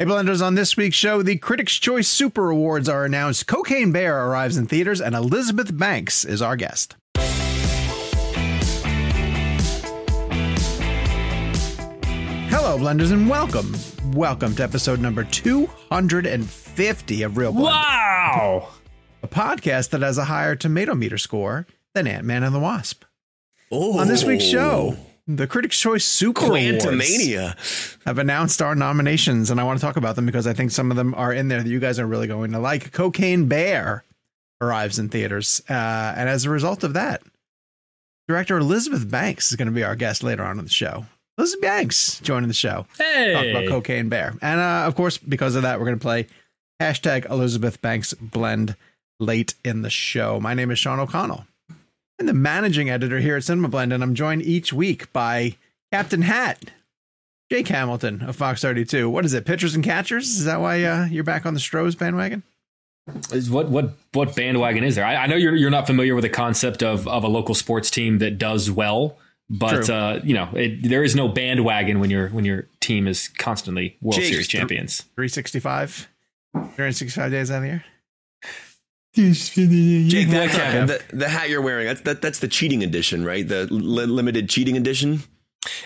Hey, Blenders, on this week's show, the Critics' Choice Super Awards are announced, Cocaine Bear arrives in theaters, and Elizabeth Banks is our guest. Hello, Blenders, and welcome. Welcome to episode number 250 of Real Blend. Wow! A podcast that has a higher tomato meter score than Ant-Man and the Wasp. Oh. On this week's show, the Critics' Choice Super Awards have announced our nominations, and I want to talk about them because I think some of them are in there that you guys are really going to like. Cocaine Bear arrives in theaters, and as a result of that, director Elizabeth Banks is going to be our guest later on in the show. Elizabeth Banks joining the show. Hey! Talk about Cocaine Bear. And, of course, because of that, we're going to play hashtag Elizabeth Banks Blend late in the show. My name is Sean O'Connell. I'm the managing editor here at Cinema Blend, and I'm joined each week by Captain Hat, Jake Hamilton of Fox 32. What is it? Pitchers and catchers? Is that why you're back on the Stroh's bandwagon? Is what bandwagon is there? I know you're not familiar with the concept of a local sports team that does well, but you know there is no bandwagon when your team is constantly World Series champions. 365, 365 days out of the year. Jake, the hat you're wearing, that's the cheating edition, right? The limited cheating edition.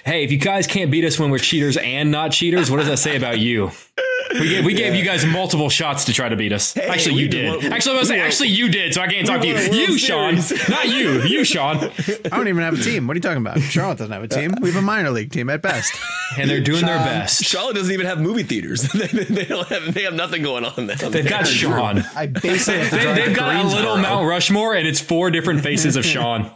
Hey, if you guys can't beat us when we're cheaters and not cheaters, what does that say about you? We gave you guys multiple shots to try to beat us. Hey, actually, you did. Actually, you did. So I can't talk to you. You, Sean, not you. You, Sean. I don't even have a team. What are you talking about? Charlotte doesn't have a team. We have a minor league team at best, and they're doing their best. Charlotte doesn't even have movie theaters. they have nothing going on there. They've got Sean. I basically they've got a little Mount Rushmore, and it's four different faces of Sean.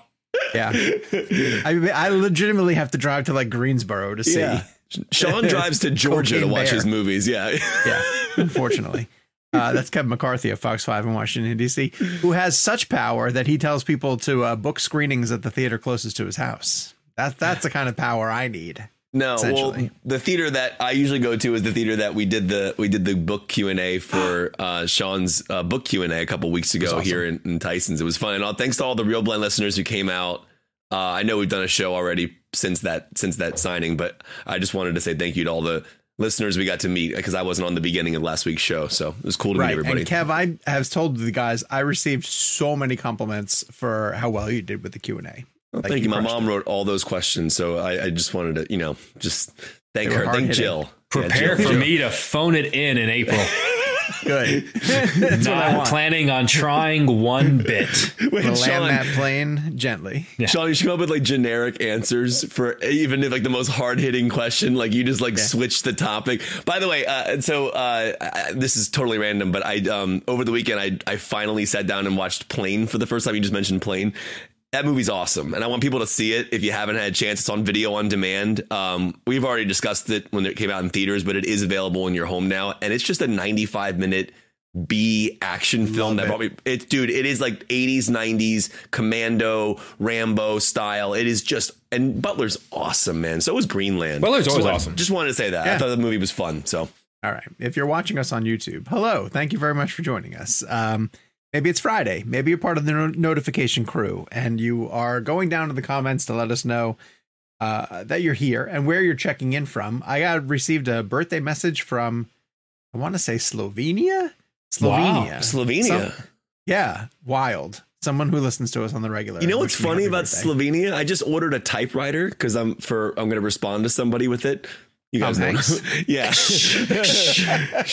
Yeah, I legitimately have to drive to like Greensboro to see. Yeah. Sean drives to Georgia to watch his movies. Yeah. Unfortunately, that's Kevin McCarthy of Fox 5 in Washington, D.C., who has such power that he tells people to book screenings at the theater closest to his house. That's the kind of power I need. No, well, the theater that I usually go to is the theater that we did the book Q&A for Sean's book Q&A a couple weeks ago. Awesome. Here in Tyson's. It was fun. And thanks to all the Real Blend listeners who came out. I know we've done a show already since that signing, but I just wanted to say thank you to all the listeners we got to meet because I wasn't on the beginning of last week's show. So it was cool to meet everybody. And Kev, I have told the guys I received so many compliments for how well you did with the Q&A. Well, thank you. My mom wrote all those questions. So I just wanted to, just thank her. Thank Jill. Prepare for me to phone it in April. Good. Not planning on trying one bit. Land that plane gently. Yeah. Sean, you should come up with like generic answers for even if like the most hard hitting question, like you just switch the topic. By the way, this is totally random, but I over the weekend I finally sat down and watched Plane for the first time. You just mentioned Plane. That movie's awesome, and I want people to see it. If you haven't had a chance, it's on video on demand. We've already discussed it when it came out in theaters, but it is available in your home now, and it's just a 95-minute B action film. Love that probably it is like 80s, 90s Commando, Rambo style. It is just, and Butler's awesome, man. So is Greenland. Butler's always awesome. Just wanted to say that. Yeah. I thought the movie was fun. So, all right, if you're watching us on YouTube, hello, thank you very much for joining us. Maybe it's Friday. Maybe you're part of the notification crew and you are going down to the comments to let us know that you're here and where you're checking in from. I received a birthday message from, I want to say Slovenia. Wow. Slovenia. Wild. Someone who listens to us on the regular. You know what's funny about Slovenia? I just ordered a typewriter because I'm going to respond to somebody with it. You guys know. Yeah. And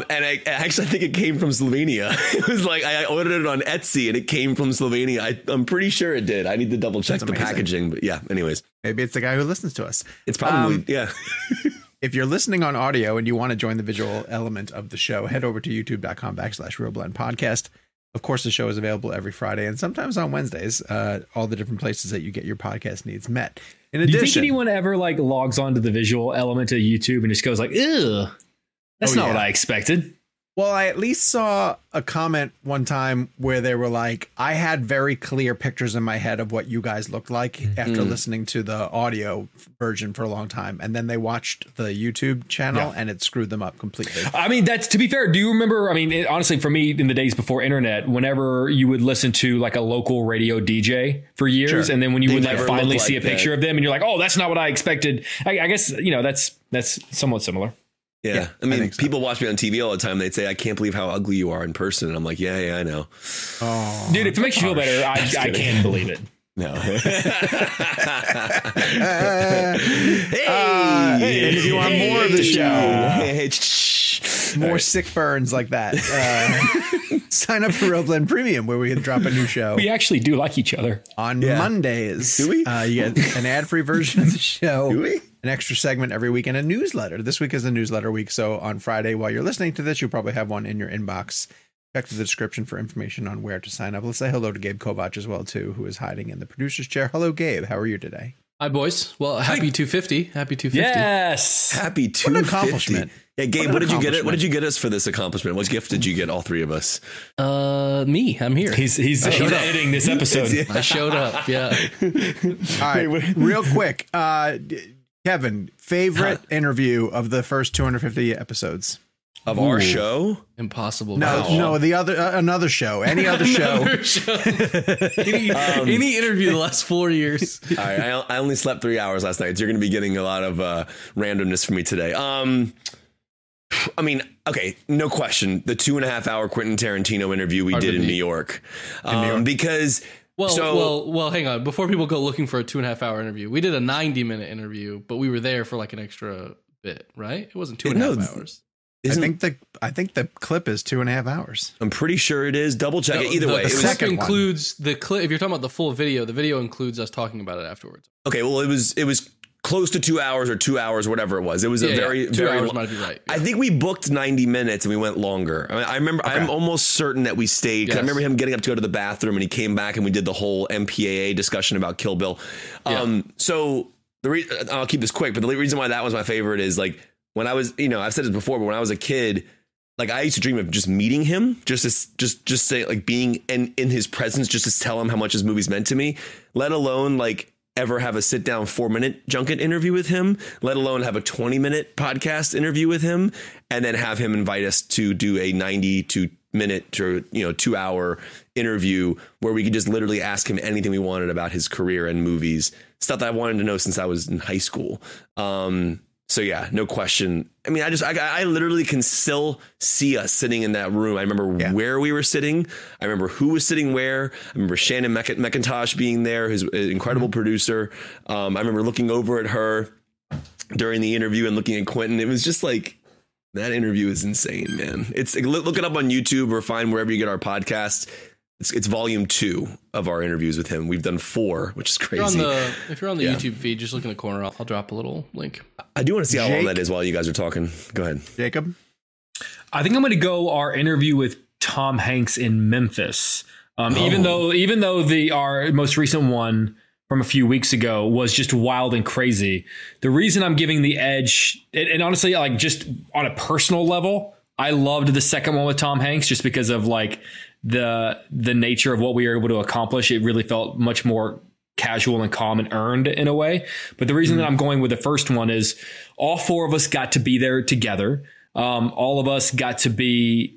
I actually think it came from Slovenia. It was like I ordered it on Etsy and it came from Slovenia. I'm pretty sure it did. I need to double check the packaging. But yeah, anyways. Maybe it's the guy who listens to us. It's probably If you're listening on audio and you want to join the visual element of the show, head over to youtube.com/realblendpodcast. Of course, the show is available every Friday and sometimes on Wednesdays, all the different places that you get your podcast needs met. In addition, do you think anyone ever logs on to the visual element of YouTube and just goes like, ew, that's not what I expected? Well, I at least saw a comment one time where they were like, I had very clear pictures in my head of what you guys looked like after listening to the audio version for a long time. And then they watched the YouTube channel and it screwed them up completely. I mean, that's to be fair. Do you remember? I mean, honestly, for me, in the days before internet, whenever you would listen to like a local radio DJ for years. Sure. And then when you would like finally see a picture of them and you're like, oh, that's not what I expected. I guess, that's somewhat similar. Yeah. I mean, people watch me on TV all the time. They'd say, I can't believe how ugly you are in person. And I'm like, yeah, I know. Oh, dude, if it makes you feel better, I can't believe it. No. Hey, and if you want more of the show, more sick burns like that, sign up for Real Blend Premium, where we can drop a new show. We actually do like each other on Mondays. Do we? You get an ad-free version of the show. Do we? An extra segment every week and a newsletter. This week is the newsletter week. So on Friday, while you're listening to this, you probably have one in your inbox. Check the description for information on where to sign up. Let's say hello to Gabe Kovach as well, too, who is hiding in the producer's chair. Hello, Gabe. How are you today? Hi, boys. Well, happy 250. Happy 250. Yes. Happy 250. What an accomplishment. Yeah, Gabe, what did you get? What did you get us for this accomplishment? What gift did you get all three of us? Me. I'm here. He's editing this episode. I showed up. Yeah. All right. Real quick. Kevin, favorite interview of the first 250 episodes? Of our show? Impossible. No, the other, another show. Any other show. Any interview the last 4 years. All right, I only slept 3 hours last night. So you're going to be getting a lot of randomness from me today. I mean, okay, no question. The 2.5 hour Quentin Tarantino interview we did in New York. Because... Well, hang on. Before people go looking for a 2.5 hour interview, we did a 90-minute interview, but we were there for like an extra bit, right? It wasn't 2.5 hours. I think the clip is 2.5 hours. I'm pretty sure it is. Double check it. Either way, the clip includes the clip. If you're talking about the full video, the video includes us talking about it afterwards. Okay. Well, it was close to 2 hours or 2 hours, whatever it was. It was a very 2 hours might be right. Yeah. I think we booked 90 minutes and we went longer. I mean, I remember. Okay. I'm almost certain that we stayed. Because I remember him getting up to go to the bathroom and he came back and we did the whole MPAA discussion about Kill Bill. So the I'll keep this quick, but the reason why that was my favorite is like. When I was, I've said this before, but when I was a kid, like I used to dream of just meeting him, just say like being in his presence, just to tell him how much his movies meant to me, let alone like ever have a sit down 4-minute junket interview with him, let alone have a 20-minute podcast interview with him and then have him invite us to do a 92-minute to 2 hour interview where we could just literally ask him anything we wanted about his career and movies, stuff that I wanted to know since I was in high school. So, yeah, no question. I mean, I literally can still see us sitting in that room. I remember where we were sitting. I remember who was sitting where. I remember Shannon McIntosh being there, his incredible producer. I remember looking over at her during the interview and looking at Quentin. It was just like that interview is insane, man. It's look it up on YouTube or find wherever you get our podcast. It's volume 2 of our interviews with him. We've done 4, which is crazy. If you're on the YouTube feed, just look in the corner. I'll drop a little link. I do want to see how long that is while you guys are talking. Go ahead, Jacob. I think I'm going to go our interview with Tom Hanks in Memphis. Even though our most recent one from a few weeks ago was just wild and crazy. The reason I'm giving the edge, and honestly, like just on a personal level, I loved the second one with Tom Hanks just because of like. The nature of what we were able to accomplish, it really felt much more casual and calm and earned in a way. But the reason that I'm going with the first one is all 4 of us got to be there together. All of us got to be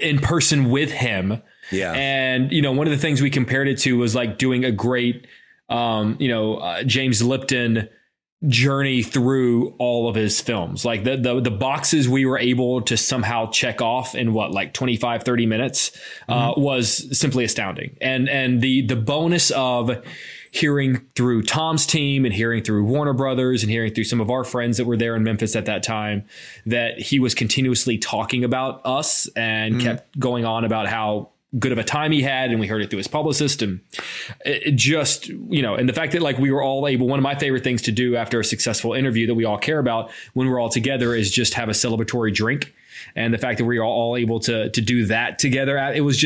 in person with him. Yeah. And, one of the things we compared it to was like doing a great, James Lipton journey through all of his films. Like the boxes we were able to somehow check off in 25, 30 minutes was simply astounding. And the bonus of hearing through Tom's team and hearing through Warner Brothers and hearing through some of our friends that were there in Memphis at that time, that he was continuously talking about us and kept going on about how good of a time he had, and we heard it through his publicist, and it just and the fact that like we were all able, one of my favorite things to do after a successful interview that we all care about when we're all together is just have a celebratory drink, and the fact that we are all able to do that together, it was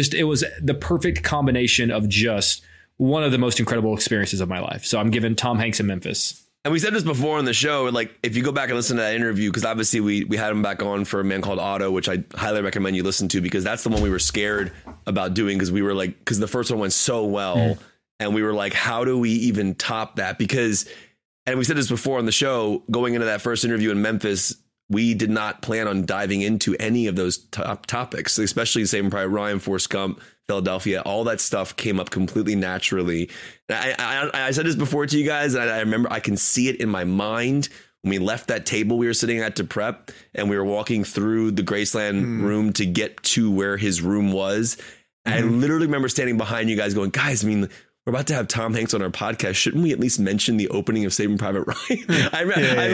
the perfect combination of just one of the most incredible experiences of my life. So I'm giving Tom Hanks in Memphis. And we said this before on the show, like if you go back and listen to that interview, because obviously we had him back on for A Man Called Otto, which I highly recommend you listen to, because that's the one we were scared about doing, because we were like, because the first one went so well and we were like, how do we even top that? Because, and we said this before on the show, going into that first interview in Memphis, we did not plan on diving into any of those top topics, especially Saving Private Ryan, Forrest Gump, Philadelphia, all that stuff came up completely naturally. I said this before to you guys, and I remember I can see it in my mind When we left that table we were sitting at to prep, and we were walking through the Graceland room to get to where his room was, I literally remember standing behind you guys going, guys, I mean, we're about to have Tom Hanks on our podcast. Shouldn't we at least mention the opening of Saving Private Ryan? I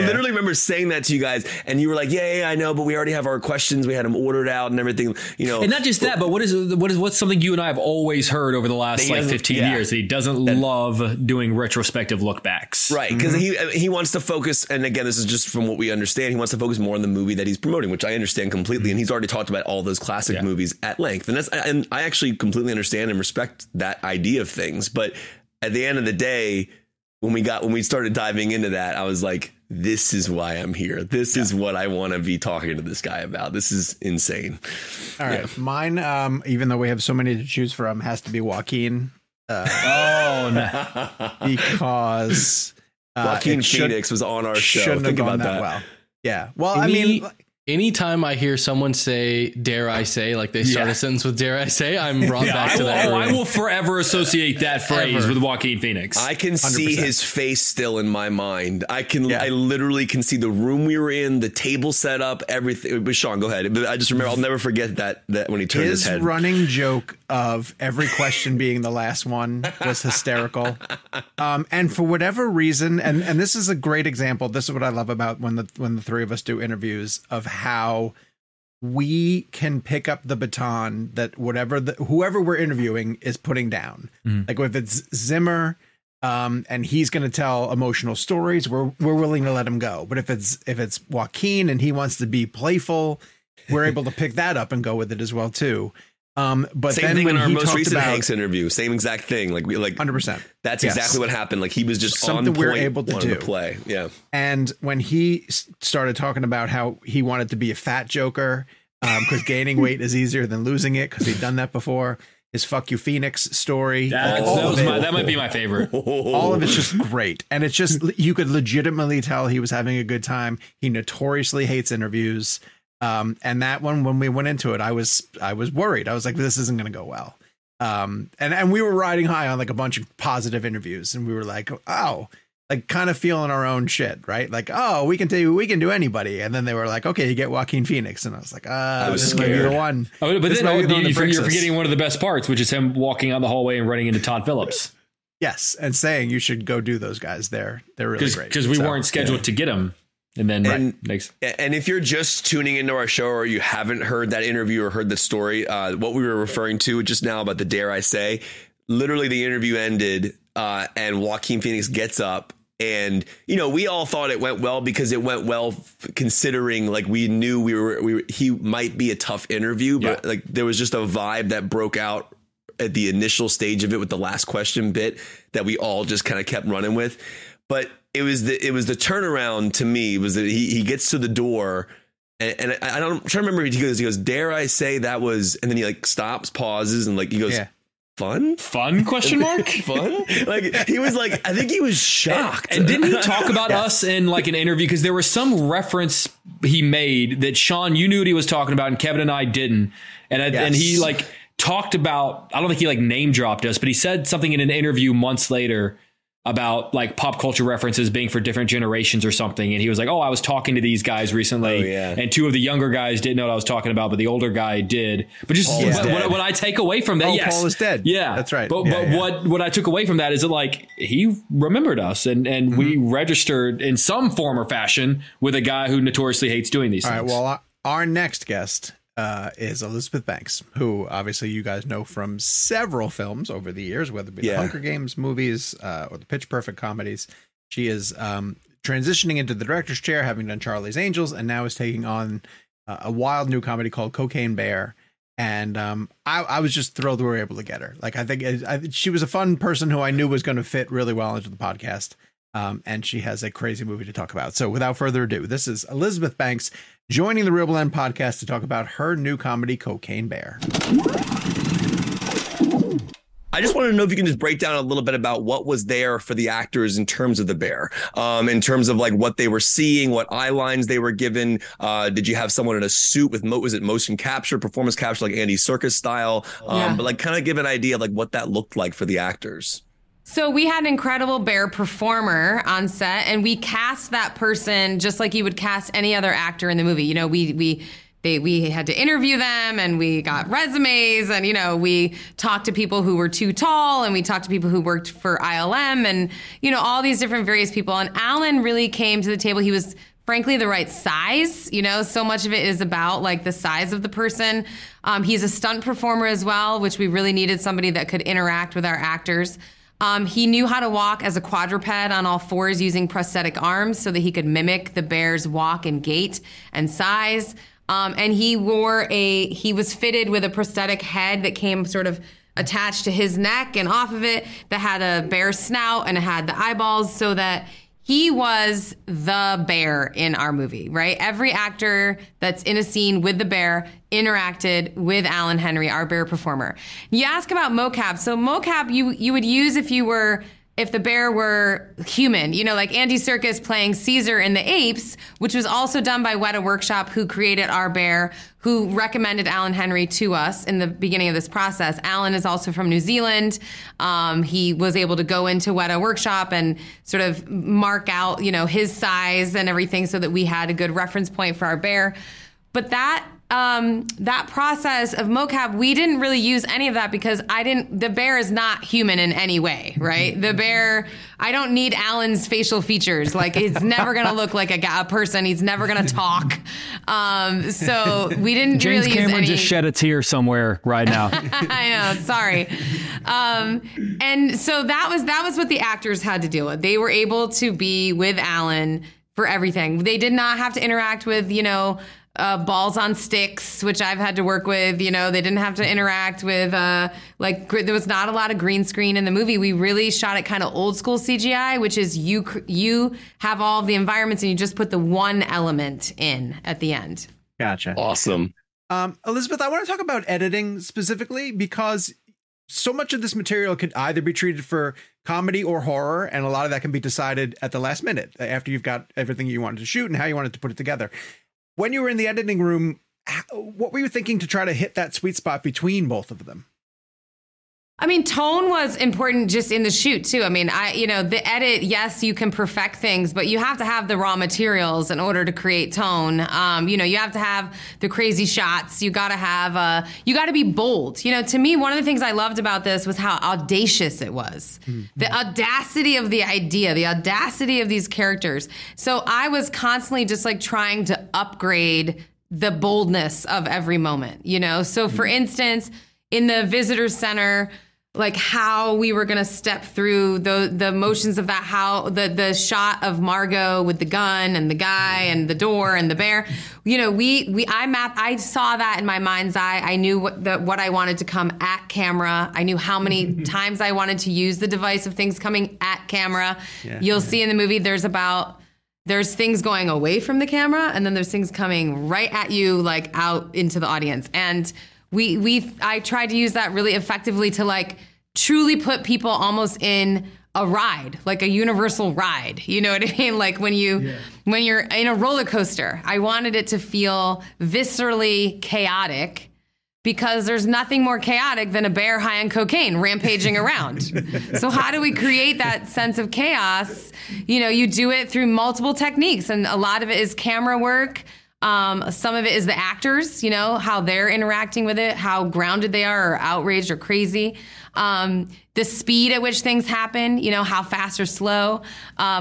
literally remember saying that to you guys, and you were like, yeah, I know, but we already have our questions. We had them ordered out and everything, you know. And not just that, but what's something you and I have always heard over the last like 15 years, that he doesn't love doing retrospective look backs. Right. Because he wants to focus. And again, this is just from what we understand. He wants to focus more on the movie that he's promoting, which I understand completely. And he's already talked about all those classic movies at length. And I actually completely understand and respect that idea of things. But at the end of the day, when we started diving into that, I was like, this is why I'm here. This is what I want to be talking to this guy about. This is insane. All right. Yeah. Mine, even though we have so many to choose from, has to be Joaquin. Because Joaquin Phoenix was on our show. Think about that. Well. Yeah. Well, anytime I hear someone say, dare I say, like they start a sentence with dare I say, I'm brought back to that. I will forever associate that phrase with Joaquin Phoenix. I can 100%. See his face still in my mind. I literally can see the room we were in, the table set up, everything. But Sean, go ahead. I just remember, I'll never forget that when he turned his head. His running joke of every question being the last one was hysterical. And for whatever reason, and this is a great example. This is what I love about when the three of us do interviews, of how we can pick up the baton that whoever we're interviewing is putting down. Like if it's Zimmer, and he's going to tell emotional stories, we're willing to let him go. But if it's Joaquin and he wants to be playful, we're able to pick that up and go with it as well too. But same then thing when in our most recent Hanks interview, same exact thing. Like 100%. That's exactly what happened. Like he was just something on point, we're able to do. To play. Yeah. And when he started talking about how he wanted to be a fat Joker, because gaining weight is easier than losing it, because he'd done that before. His "fuck you, Phoenix" story. That might be my favorite. All of it's just great, and it's just you could legitimately tell he was having a good time. He notoriously hates interviews. And that one, when we went into it, I was worried. I was like, this isn't going to go well. And we were riding high on like a bunch of positive interviews, and we were like, oh, like kind of feeling our own shit. Right. Like, oh, we can do anybody. And then they were like, OK, you get Joaquin Phoenix. And I was like, I was this scared. Might be the one. Oh, but then you're forgetting one of the best parts, which is him walking out the hallway and running into Todd Phillips. Yes. And saying you should go do those guys there. They're really great. Because we weren't scheduled to get him. And then and if you're just tuning into our show or you haven't heard that interview or heard the story, what we were referring to just now about the dare I say, literally the interview ended and Joaquin Phoenix gets up. And, you know, we all thought it went well because it went well considering like we knew he might be a tough interview. But like there was just a vibe that broke out at the initial stage of it with the last question bit that we all just kind of kept running with. But it was the turnaround to me was that he gets to the door and I'm trying to remember. He goes, dare I say that was, and then he like stops, pauses, and like he goes, fun question mark fun. Like he was like, I think he was shocked. And didn't he talk about us in like an interview? Because there was some reference he made that Sean, you knew what he was talking about, and Kevin and I didn't. And he like talked about, I don't think he like name dropped us, but he said something in an interview months later about like pop culture references being for different generations or something. And he was like, oh, I was talking to these guys recently. And two of the younger guys didn't know what I was talking about, but the older guy did. But just what I take away from that. Oh, yes. Paul is dead. Yeah, that's right. But what I took away from that is that like he remembered us and we registered in some form or fashion with a guy who notoriously hates doing these things. All right. Well, our next guest is Elizabeth Banks, who obviously you guys know from several films over the years, whether it be the Hunger Games movies or the Pitch Perfect comedies. She is transitioning into the director's chair, having done Charlie's Angels, and now is taking on a wild new comedy called Cocaine Bear. And I was just thrilled we were able to get her. Like I think she was a fun person who I knew was going to fit really well into the podcast. And she has a crazy movie to talk about. So without further ado, this is Elizabeth Banks joining the Real Blend podcast to talk about her new comedy, Cocaine Bear. I just want to know if you can just break down a little bit about what was there for the actors in terms of the bear, in terms of like what they were seeing, what eye lines they were given. Did you have someone in a suit with motion capture, performance capture, like Andy Serkis style? But like kind of give an idea of like what that looked like for the actors. So we had an incredible bear performer on set, and we cast that person just like you would cast any other actor in the movie. You know, we had to interview them, and we got resumes, and, you know, we talked to people who were too tall, and we talked to people who worked for ILM, and, you know, all these different various people. And Alan really came to the table. He was, frankly, the right size. You know, so much of it is about, like, the size of the person. He's a stunt performer as well, which we really needed somebody that could interact with our actors. He knew how to walk as a quadruped on all fours using prosthetic arms so that he could mimic the bear's walk and gait and size. And he was fitted with a prosthetic head that came sort of attached to his neck and off of it, that had a bear snout and it had the eyeballs, so that he was the bear in our movie, right? Every actor that's in a scene with the bear interacted with Alan Henry, our bear performer. You ask about mocap. So mocap you would use if the bear were human, you know, like Andy Serkis playing Caesar in The Apes, which was also done by Weta Workshop, who created our bear, who recommended Alan Henry to us in the beginning of this process. Alan is also from New Zealand. He was able to go into Weta Workshop and sort of mark out, you know, his size and everything, so that we had a good reference point for our bear. But that process of mocap, we didn't really use any of that, because the bear is not human in any way, right? The bear, I don't need Alan's facial features. Like, it's never going to look like a person. He's never going to talk. So we didn't James really Cameron use any. Just shed a tear somewhere right now. I know. Sorry. And so that was what the actors had to deal with. They were able to be with Alan for everything. They did not have to interact with, you know, balls on sticks, which I've had to work with. You know, they didn't have to interact with, there was not a lot of green screen in the movie. We really shot it kind of old school CGI, which is you have all of the environments and you just put the one element in at the end. Gotcha. Awesome. Elizabeth, I want to talk about editing specifically, because so much of this material could either be treated for comedy or horror, and a lot of that can be decided at the last minute after you've got everything you wanted to shoot and how you wanted to put it together. When you were in the editing room, what were you thinking to try to hit that sweet spot between both of them? I mean, tone was important just in the shoot, too. I mean, the edit, yes, you can perfect things, but you have to have the raw materials in order to create tone. You have to have the crazy shots. You got to have you got to be bold. You know, to me, one of the things I loved about this was how audacious it was. Mm-hmm. The audacity of the idea, the audacity of these characters. So I was constantly just like trying to upgrade the boldness of every moment, you know? So for instance, in the visitor center, like how we were going to step through the motions of that, how the shot of Margot with the gun and the guy and the door and the bear, you know, I saw that in my mind's eye. I knew what I wanted to come at camera. I knew how many times I wanted to use the device of things coming at camera. Yeah. You'll see in the movie, there's things going away from the camera, and then there's things coming right at you, like out into the audience. And I tried to use that really effectively to like truly put people almost in a ride, like a universal ride. You know what I mean? Like when you're in a roller coaster, I wanted it to feel viscerally chaotic, because there's nothing more chaotic than a bear high on cocaine rampaging around. So how do we create that sense of chaos? You know, you do it through multiple techniques, and a lot of it is camera work. Some of it is the actors, you know, how they're interacting with it, how grounded they are or outraged or crazy. The speed at which things happen, you know, how fast or slow,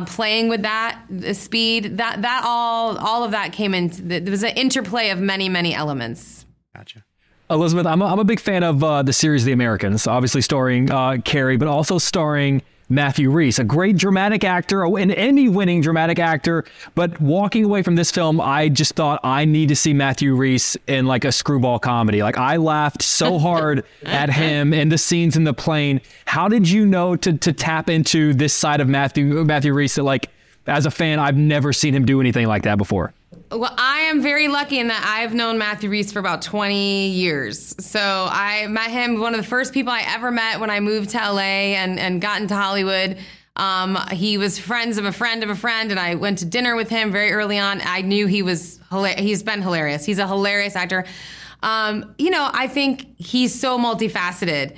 playing with that, the speed, that all of that came in. There was an interplay of many, many elements. Gotcha. Elizabeth, I'm a big fan of the series The Americans, obviously starring Keri, but also starring Matthew Rhys, a great dramatic actor, an Emmy-winning dramatic actor. But walking away from this film, I just thought, I need to see Matthew Rhys in like a screwball comedy. Like, I laughed so hard at him and the scenes in the plane. How did you know to tap into this side of Matthew Rhys that, like, as a fan, I've never seen him do anything like that before? Well, I am very lucky in that I've known Matthew Rhys for about 20 years. So I met him, one of the first people I ever met when I moved to LA and got into Hollywood. He was friends of a friend, and I went to dinner with him very early on. I knew he was he's been hilarious. He's a hilarious actor. I think he's so multifaceted.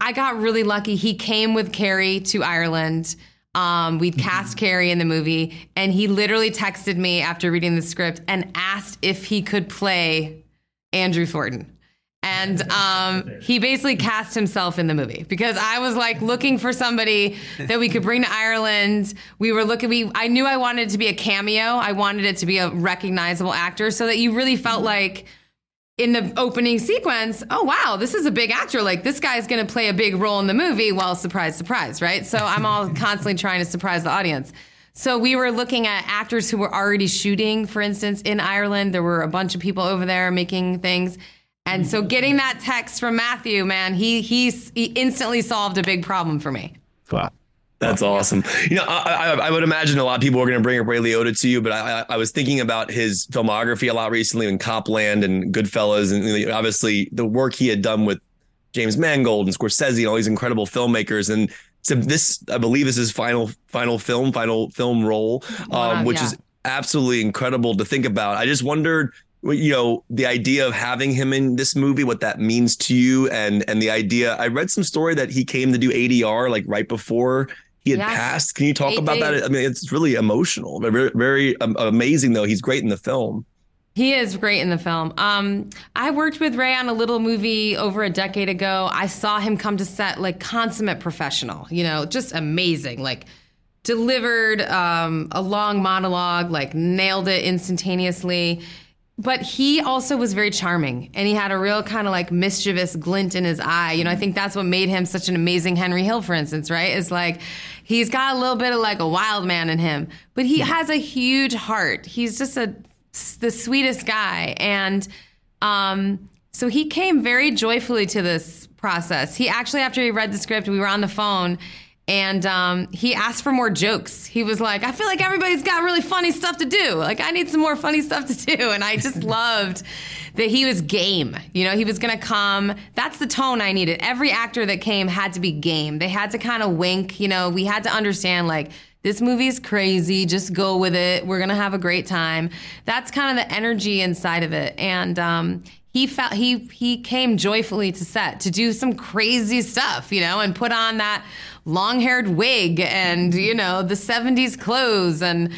I got really lucky. He came with Keri to Ireland. We cast Keri in the movie, and he literally texted me after reading the script and asked if he could play Andrew Thornton. And he basically cast himself in the movie because I was like looking for somebody that we could bring to Ireland. We were looking. I knew I wanted it to be a cameo. I wanted it to be a recognizable actor so that you really felt like in the opening sequence, oh, wow, this is a big actor. Like, this guy's going to play a big role in the movie. Well, surprise, surprise, right? So I'm all constantly trying to surprise the audience. So we were looking at actors who were already shooting, for instance, in Ireland. There were a bunch of people over there making things. And so getting that text from Matthew, man, he instantly solved a big problem for me. Wow. That's awesome. You know, I would imagine a lot of people are going to bring up Ray Liotta to you, but I was thinking about his filmography a lot recently in Copland and Goodfellas, and obviously the work he had done with James Mangold and Scorsese and all these incredible filmmakers. And so this, I believe, is his final film role, which is absolutely incredible to think about. I just wondered, you know, the idea of having him in this movie, what that means to you, and the idea. I read some story that he came to do ADR like right before he had passed. Can you talk about that? I mean, it's really emotional, very, very amazing, though. He's great in the film. He is great in the film. I worked with Ray on a little movie over a decade ago. I saw him come to set like consummate professional, you know, just amazing, like delivered a long monologue, like nailed it instantaneously. But he also was very charming, and he had a real kind of like mischievous glint in his eye. You know, I think that's what made him such an amazing Henry Hill, for instance, right? It's like he's got a little bit of like a wild man in him, but he has a huge heart. He's just the sweetest guy. And so he came very joyfully to this process. He actually, after he read the script, we were on the phone, and he asked for more jokes. He was like, I feel like everybody's got really funny stuff to do. Like, I need some more funny stuff to do. And I just loved that he was game. You know, he was going to come. That's the tone I needed. Every actor that came had to be game. They had to kind of wink. You know, we had to understand, like, this movie's crazy. Just go with it. We're going to have a great time. That's kind of the energy inside of it. And he came joyfully to set to do some crazy stuff, you know, and put on that long-haired wig and, you know, the 70s clothes. And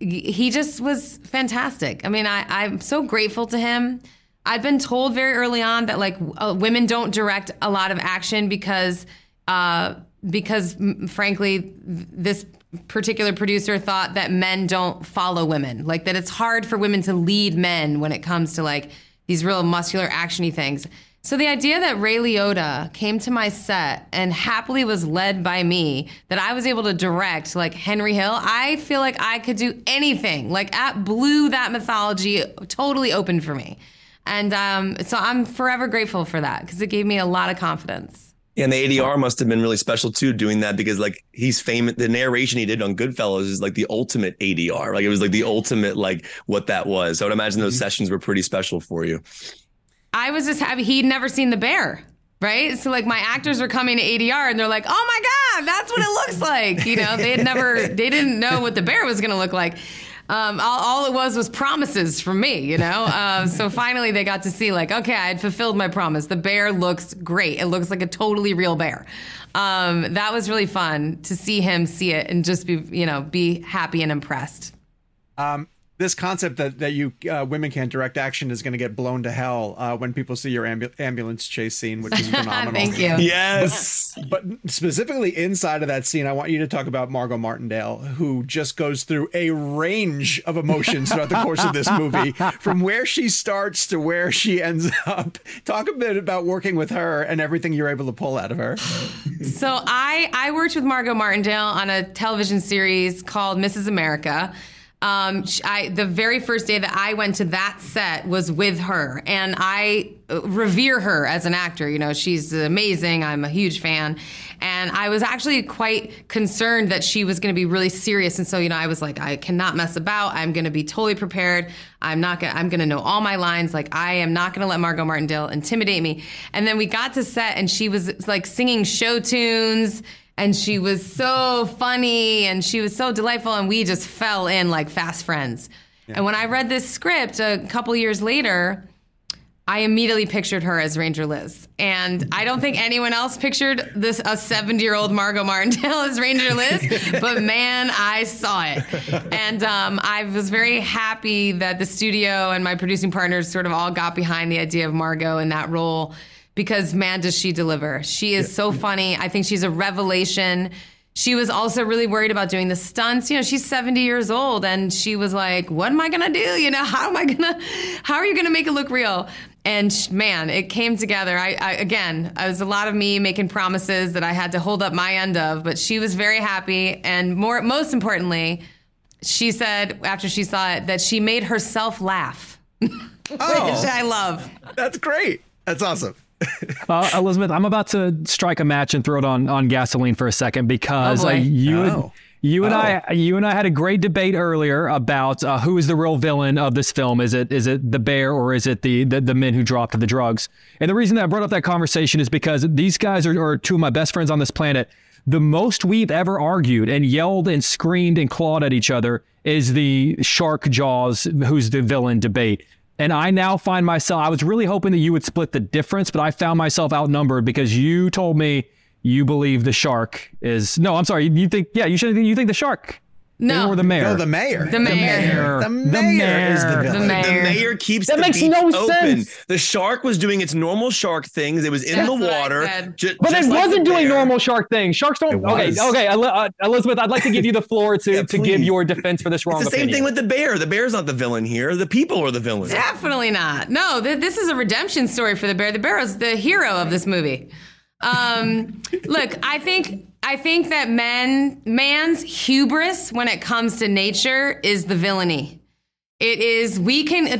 he just was fantastic. I mean, I'm so grateful to him. I've been told very early on that, like, women don't direct a lot of action because frankly, this particular producer thought that men don't follow women, like that it's hard for women to lead men when it comes to like these real muscular action-y things. So the idea that Ray Liotta came to my set and happily was led by me, that I was able to direct like Henry Hill, I feel like I could do anything. Like, that blew that mythology totally open for me. And so I'm forever grateful for that because it gave me a lot of confidence. And the ADR must have been really special too, doing that, because like he's famous. The narration he did on Goodfellas is like the ultimate ADR. Like, it was like the ultimate, like what that was. So I would imagine those sessions were pretty special for you. I was just happy he'd never seen The Bear, right? So like my actors were coming to ADR and they're like, oh my God, that's what it looks like. You know, they didn't know what The Bear was going to look like. All it was promises from me, you know? So finally they got to see, like, okay, I had fulfilled my promise. The bear looks great. It looks like a totally real bear. That was really fun to see him see it and just be happy and impressed. This concept that you women can't direct action is going to get blown to hell when people see your ambulance chase scene, which is phenomenal. Thank you. Yes. But specifically inside of that scene, I want you to talk about Margot Martindale, who just goes through a range of emotions throughout the course of this movie, from where she starts to where she ends up. Talk a bit about working with her and everything you're able to pull out of her. So I worked with Margot Martindale on a television series called Mrs. America. The very first day that I went to that set was with her, and I revere her as an actor. You know, she's amazing. I'm a huge fan. And I was actually quite concerned that she was going to be really serious. And so, you know, I was like, I cannot mess about. I'm going to be totally prepared. I'm going to know all my lines. Like, I am not going to let Margot Martindale intimidate me. And then we got to set and she was like singing show tunes. And she was so funny, and she was so delightful, and we just fell in like fast friends. Yeah. And when I read this script a couple years later, I immediately pictured her as Ranger Liz. And I don't think anyone else pictured this a 70-year-old Margot Martindale as Ranger Liz, but man, I saw it. And I was very happy that the studio and my producing partners sort of all got behind the idea of Margot in that role, because man, does she deliver. She is so funny. I think she's a revelation. She was also really worried about doing the stunts. You know, she's 70 years old, and she was like, what am I going to do? You know, how are you going to make it look real? And man, it came together. Again, it was a lot of me making promises that I had to hold up my end of, but she was very happy. And most importantly, she said after she saw it that she made herself laugh, which I love. That's great. That's awesome. Elizabeth, I'm about to strike a match and throw it on gasoline for a second, because you and I had a great debate earlier about who is the real villain of this film. Is it the bear, or is it the men who dropped the drugs? And the reason that I brought up that conversation is because these guys are two of my best friends on this planet. The most we've ever argued and yelled and screamed and clawed at each other is the shark Jaws, who's the villain debate. And I now find myself, I was really hoping that you would split the difference, but I found myself outnumbered because you told me you believe the shark is, no, I'm sorry, you think the shark. No. Or the mayor. No, the mayor. The mayor. The mayor. The mayor is the villain. The mayor keeps that the makes no open. Sense. The shark was doing its normal shark things. It was in the water. But it wasn't doing normal shark things. Sharks don't. Okay. Elizabeth, I'd like to give you the floor to give your defense for this wrong opinion. It's the same thing with the bear. The bear's not the villain here. The people are the villain. Definitely not. No, this is a redemption story for the bear. The bear is the hero of this movie. Look, I think that man's hubris when it comes to nature is the villainy. It is,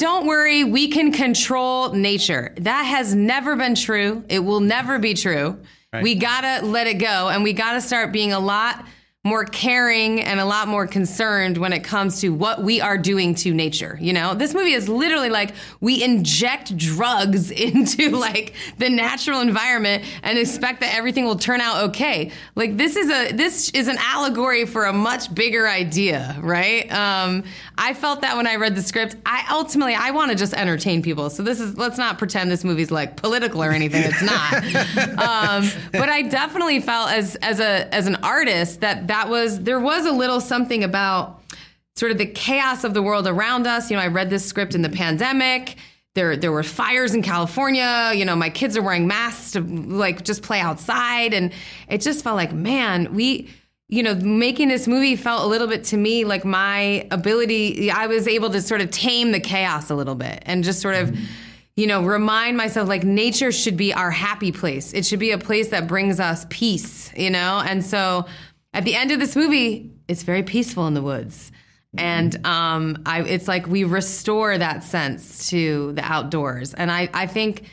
don't worry, we can control nature. That has never been true. It will never be true. Right. We gotta let it go, and we gotta start being a lot more caring and a lot more concerned when it comes to what we are doing to nature. You know, this movie is literally like we inject drugs into like the natural environment and expect that everything will turn out okay. Like this is an allegory for a much bigger idea, right? I felt that when I read the script. I want to just entertain people. So let's not pretend this movie's like political or anything. It's not. But I definitely felt as an artist that there was a little something about sort of the chaos of the world around us. You know, I read this script in the pandemic. There were fires in California. You know, my kids are wearing masks to like just play outside, and it just felt like, man, making this movie felt a little bit to me like my ability. I was able to sort of tame the chaos a little bit and just sort of. You know, remind myself like nature should be our happy place. It should be a place that brings us peace. You know, and so. At the end of this movie, it's very peaceful in the woods. And it's like we restore that sense to the outdoors. And I think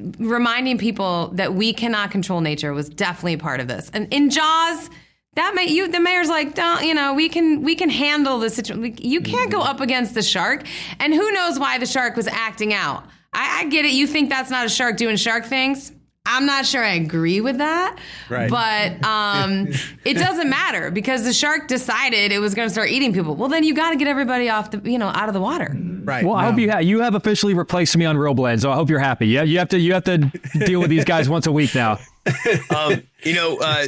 reminding people that we cannot control nature was definitely part of this. And in Jaws, the mayor's like, don't, you know, we can handle the situation. You can't go up against the shark. And who knows why the shark was acting out. I get it. You think that's not a shark doing shark things? I'm not sure I agree with that, right. But it doesn't matter because the shark decided it was going to start eating people. Well, then you got to get everybody out of the water. Right. Well, I hope you have officially replaced me on Real Blend, so I hope you're happy. Yeah, you have to deal with these guys once a week now.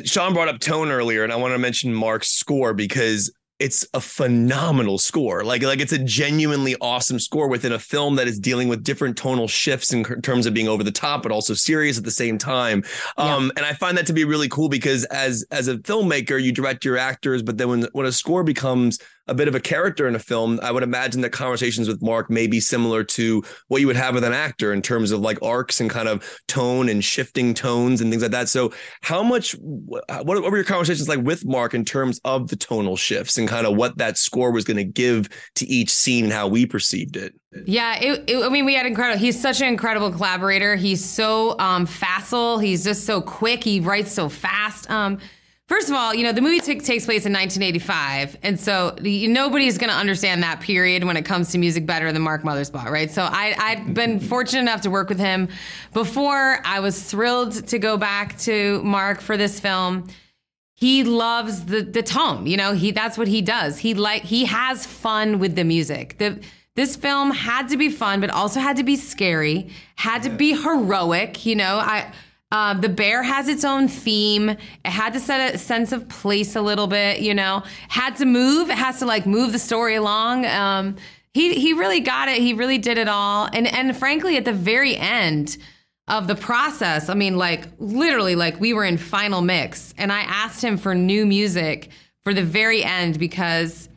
Sean brought up tone earlier, and I want to mention Mark's score because it's a phenomenal score. Like it's a genuinely awesome score within a film that is dealing with different tonal shifts in terms of being over the top, but also serious at the same time. And I find that to be really cool because as a filmmaker, you direct your actors, but then when a score becomes a bit of a character in a film, I would imagine that conversations with Mark may be similar to what you would have with an actor in terms of like arcs and kind of tone and shifting tones and things like that. So what were your conversations like with Mark in terms of the tonal shifts and kind of what that score was going to give to each scene and how we perceived it? Yeah, we had incredible. He's such an incredible collaborator. He's so facile. He's just so quick. He writes so fast. First of all, you know, the movie takes place in 1985, and so nobody's going to understand that period when it comes to music better than Mark Mothersbaugh, right? So I've been fortunate enough to work with him before. I was thrilled to go back to Mark for this film. He loves the tone, you know, that's what he does. He has fun with the music. The This film had to be fun, but also had to be scary, had to be heroic. You know, the bear has its own theme. It had to set a sense of place a little bit, you know, had to move. It has to like move the story along. He really got it. He really did it all. And frankly, at the very end of the process, I mean, like literally like we were in final mix and I asked him for new music for the very end because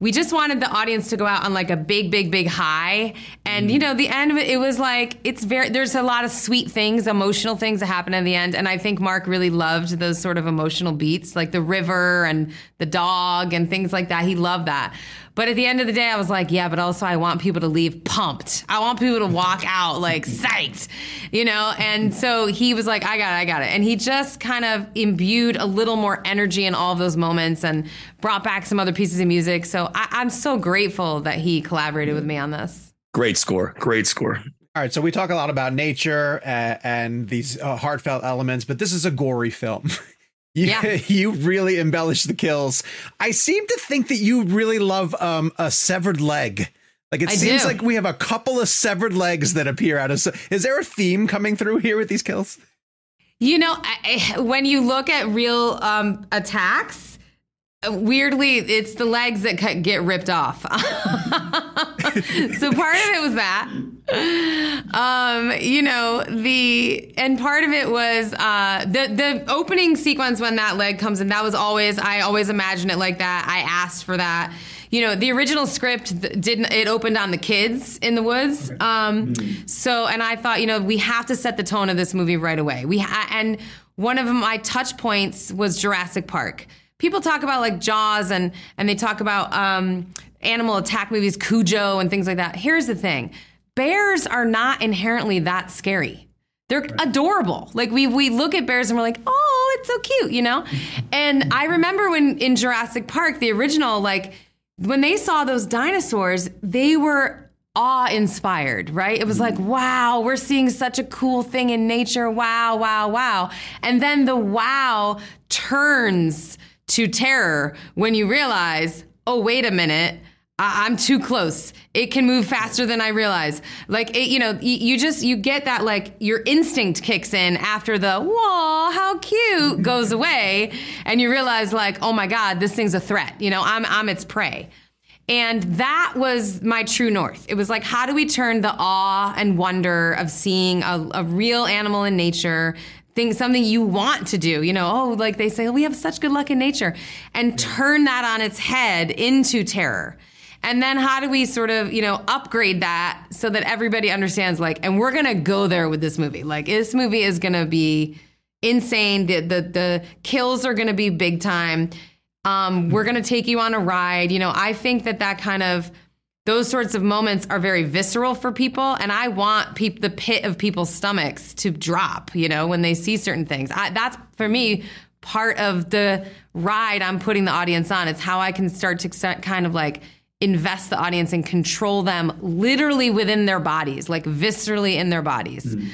we just wanted the audience to go out on like a big, big, big high. And, you know, the end of it, it was like, it's very, there's a lot of sweet things, emotional things that happen at the end. And I think Mark really loved those sort of emotional beats, like the river and the dog and things like that. He loved that. But at the end of the day, I was like, yeah, but also I want people to leave pumped. I want people to walk out like psyched, you know? And so he was like, I got it. And he just kind of imbued a little more energy in all of those moments and brought back some other pieces of music. So I'm so grateful that he collaborated with me on this. Great score. All right. So we talk a lot about nature and these heartfelt elements, but this is a gory film. You really embellish the kills. I seem to think that you really love a severed leg. Like it seems like we have a couple of severed legs that appear out of. Is there a theme coming through here with these kills? You know, when you look at real attacks. Weirdly, it's the legs that get ripped off. So part of it was that, and part of it was the opening sequence when that leg comes in. That was I always imagined it like that. I asked for that. You know, the original script it opened on the kids in the woods. So and I thought, you know, we have to set the tone of this movie right away. And one of my touch points was Jurassic Park. People talk about like Jaws and they talk about animal attack movies, Cujo and things like that. Here's the thing. Bears are not inherently that scary. They're adorable. Like we look at bears and we're like, oh, it's so cute, you know? And I remember when in Jurassic Park, the original, like when they saw those dinosaurs, they were awe-inspired, right? It was like, wow, we're seeing such a cool thing in nature. Wow, wow, wow. And then the wow turns to terror when you realize, oh, wait a minute, I'm too close. It can move faster than I realize. Like, it, you know, you get that, like, your instinct kicks in after the, whoa, how cute, goes away. And you realize, like, oh, my God, this thing's a threat. You know, I'm its prey. And that was my true north. It was like, how do we turn the awe and wonder of seeing a real animal in nature something you want to do, you know, oh, like they say, we have such good luck in nature, and turn that on its head into terror. And then how do we sort of, you know, upgrade that so that everybody understands, like, and we're going to go there with this movie. Like, this movie is going to be insane. The kills are going to be big time. We're going to take you on a ride. You know, I think that kind of, those sorts of moments are very visceral for people, and I want the pit of people's stomachs to drop, you know, when they see certain things. That's, for me, part of the ride I'm putting the audience on. It's how I can start to kind of, like, invest the audience and control them literally within their bodies, like viscerally in their bodies. Mm-hmm.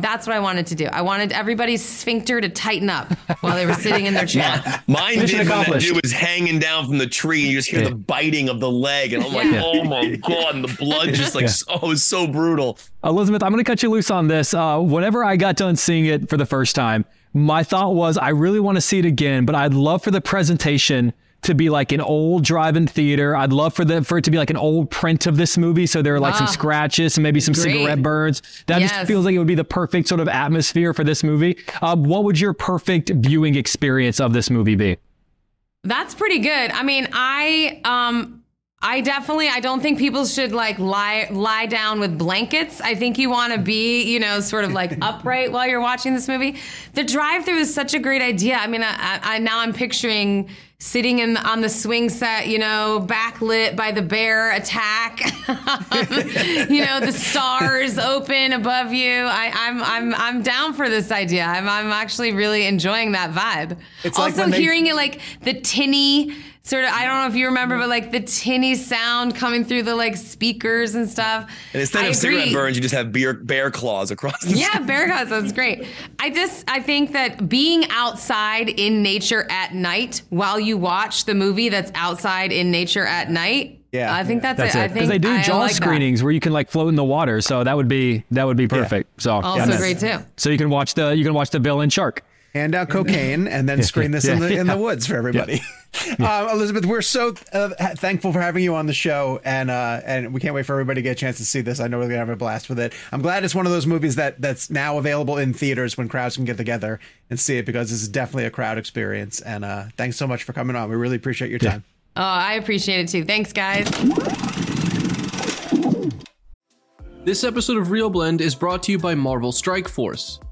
That's what I wanted to do. I wanted everybody's sphincter to tighten up while they were sitting in their chair. Mine did when that dude was hanging down from the tree. You just hear the biting of the leg, and I'm like, oh my God, and the blood just like, oh, it was so brutal. Elizabeth, I'm going to cut you loose on this. Whenever I got done seeing it for the first time, my thought was I really want to see it again, but I'd love for the presentation to be like an old drive-in theater. I'd love for it to be like an old print of this movie. So there are like some scratches and maybe some cigarette burns. That just feels like it would be the perfect sort of atmosphere for this movie. What would your perfect viewing experience of this movie be? That's pretty good. I mean, I don't think people should like lie down with blankets. I think you want to be, you know, sort of like upright while you're watching this movie. The drive-thru is such a great idea. I mean, I now I'm picturing sitting on the swing set, you know, backlit by the bear attack, you know, the stars open above you. I'm down for this idea. I'm actually really enjoying that vibe. It's also like hearing it like the tinny sort of, I don't know if you remember, but like the tinny sound coming through the like speakers and stuff. And instead of cigarette burns, you just have bear claws across the side. Bear claws. That's great. I think that being outside in nature at night while you watch the movie that's outside in nature at night Yeah, I think that's it. Because they do Jaws screenings where you can like float in the water, so that would be perfect. Yeah. So also great too. So you can watch the Bill and Shark. Hand out cocaine and then screen this in the woods for everybody. Yeah. Yeah. Elizabeth, we're so thankful for having you on the show, and we can't wait for everybody to get a chance to see this. I know we're going to have a blast with it. I'm glad it's one of those movies that's now available in theaters when crowds can get together and see it, because this is definitely a crowd experience. And thanks so much for coming on. We really appreciate your time. Oh, I appreciate it too. Thanks, guys. This episode of Real Blend is brought to you by Marvel Strike Force.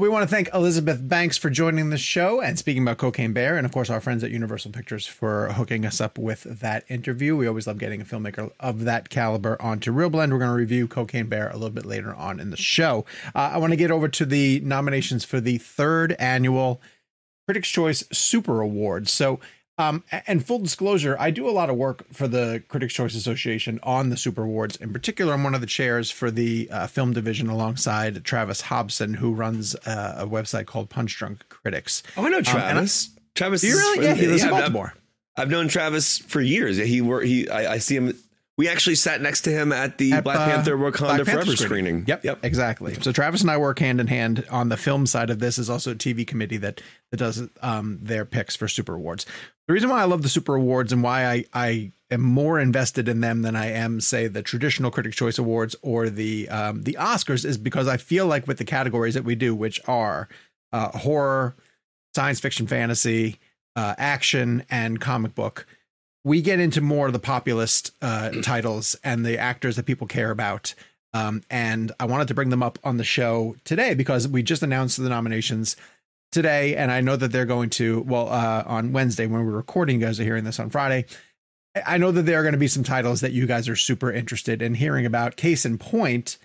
We want to thank Elizabeth Banks for joining the show and speaking about Cocaine Bear, and of course our friends at Universal Pictures for hooking us up with that interview. We always love getting a filmmaker of that caliber onto Real Blend. We're going to review Cocaine Bear a little bit later on in the show. I want to get over to the nominations for the third annual Critics' Choice Super Awards. So, and full disclosure, I do a lot of work for the Critics' Choice Association on the Super Awards. In particular, I'm one of the chairs for the film division alongside Travis Hobson, who runs a website called Punch Drunk Critics. Oh, I know Travis. Travis, do you really? He lives in Baltimore. I've known Travis for years. I see him. We actually sat next to him at the Black Panther Wakanda Forever screening. Yep, exactly. So Travis and I work hand in hand on the film side of this. Is also a TV committee that does their picks for Super Awards. The reason why I love the Super Awards and why I am more invested in them than I am, say, the traditional Critics' Choice Awards or the Oscars is because I feel like with the categories that we do, which are horror, science fiction, fantasy, action, and comic book, we get into more of the populist titles and the actors that people care about. And I wanted to bring them up on the show today because we just announced the nominations today, and I know that they're going to, on Wednesday when we're recording, you guys are hearing this on Friday. I know that there are going to be some titles that you guys are super interested in hearing about. Case in point,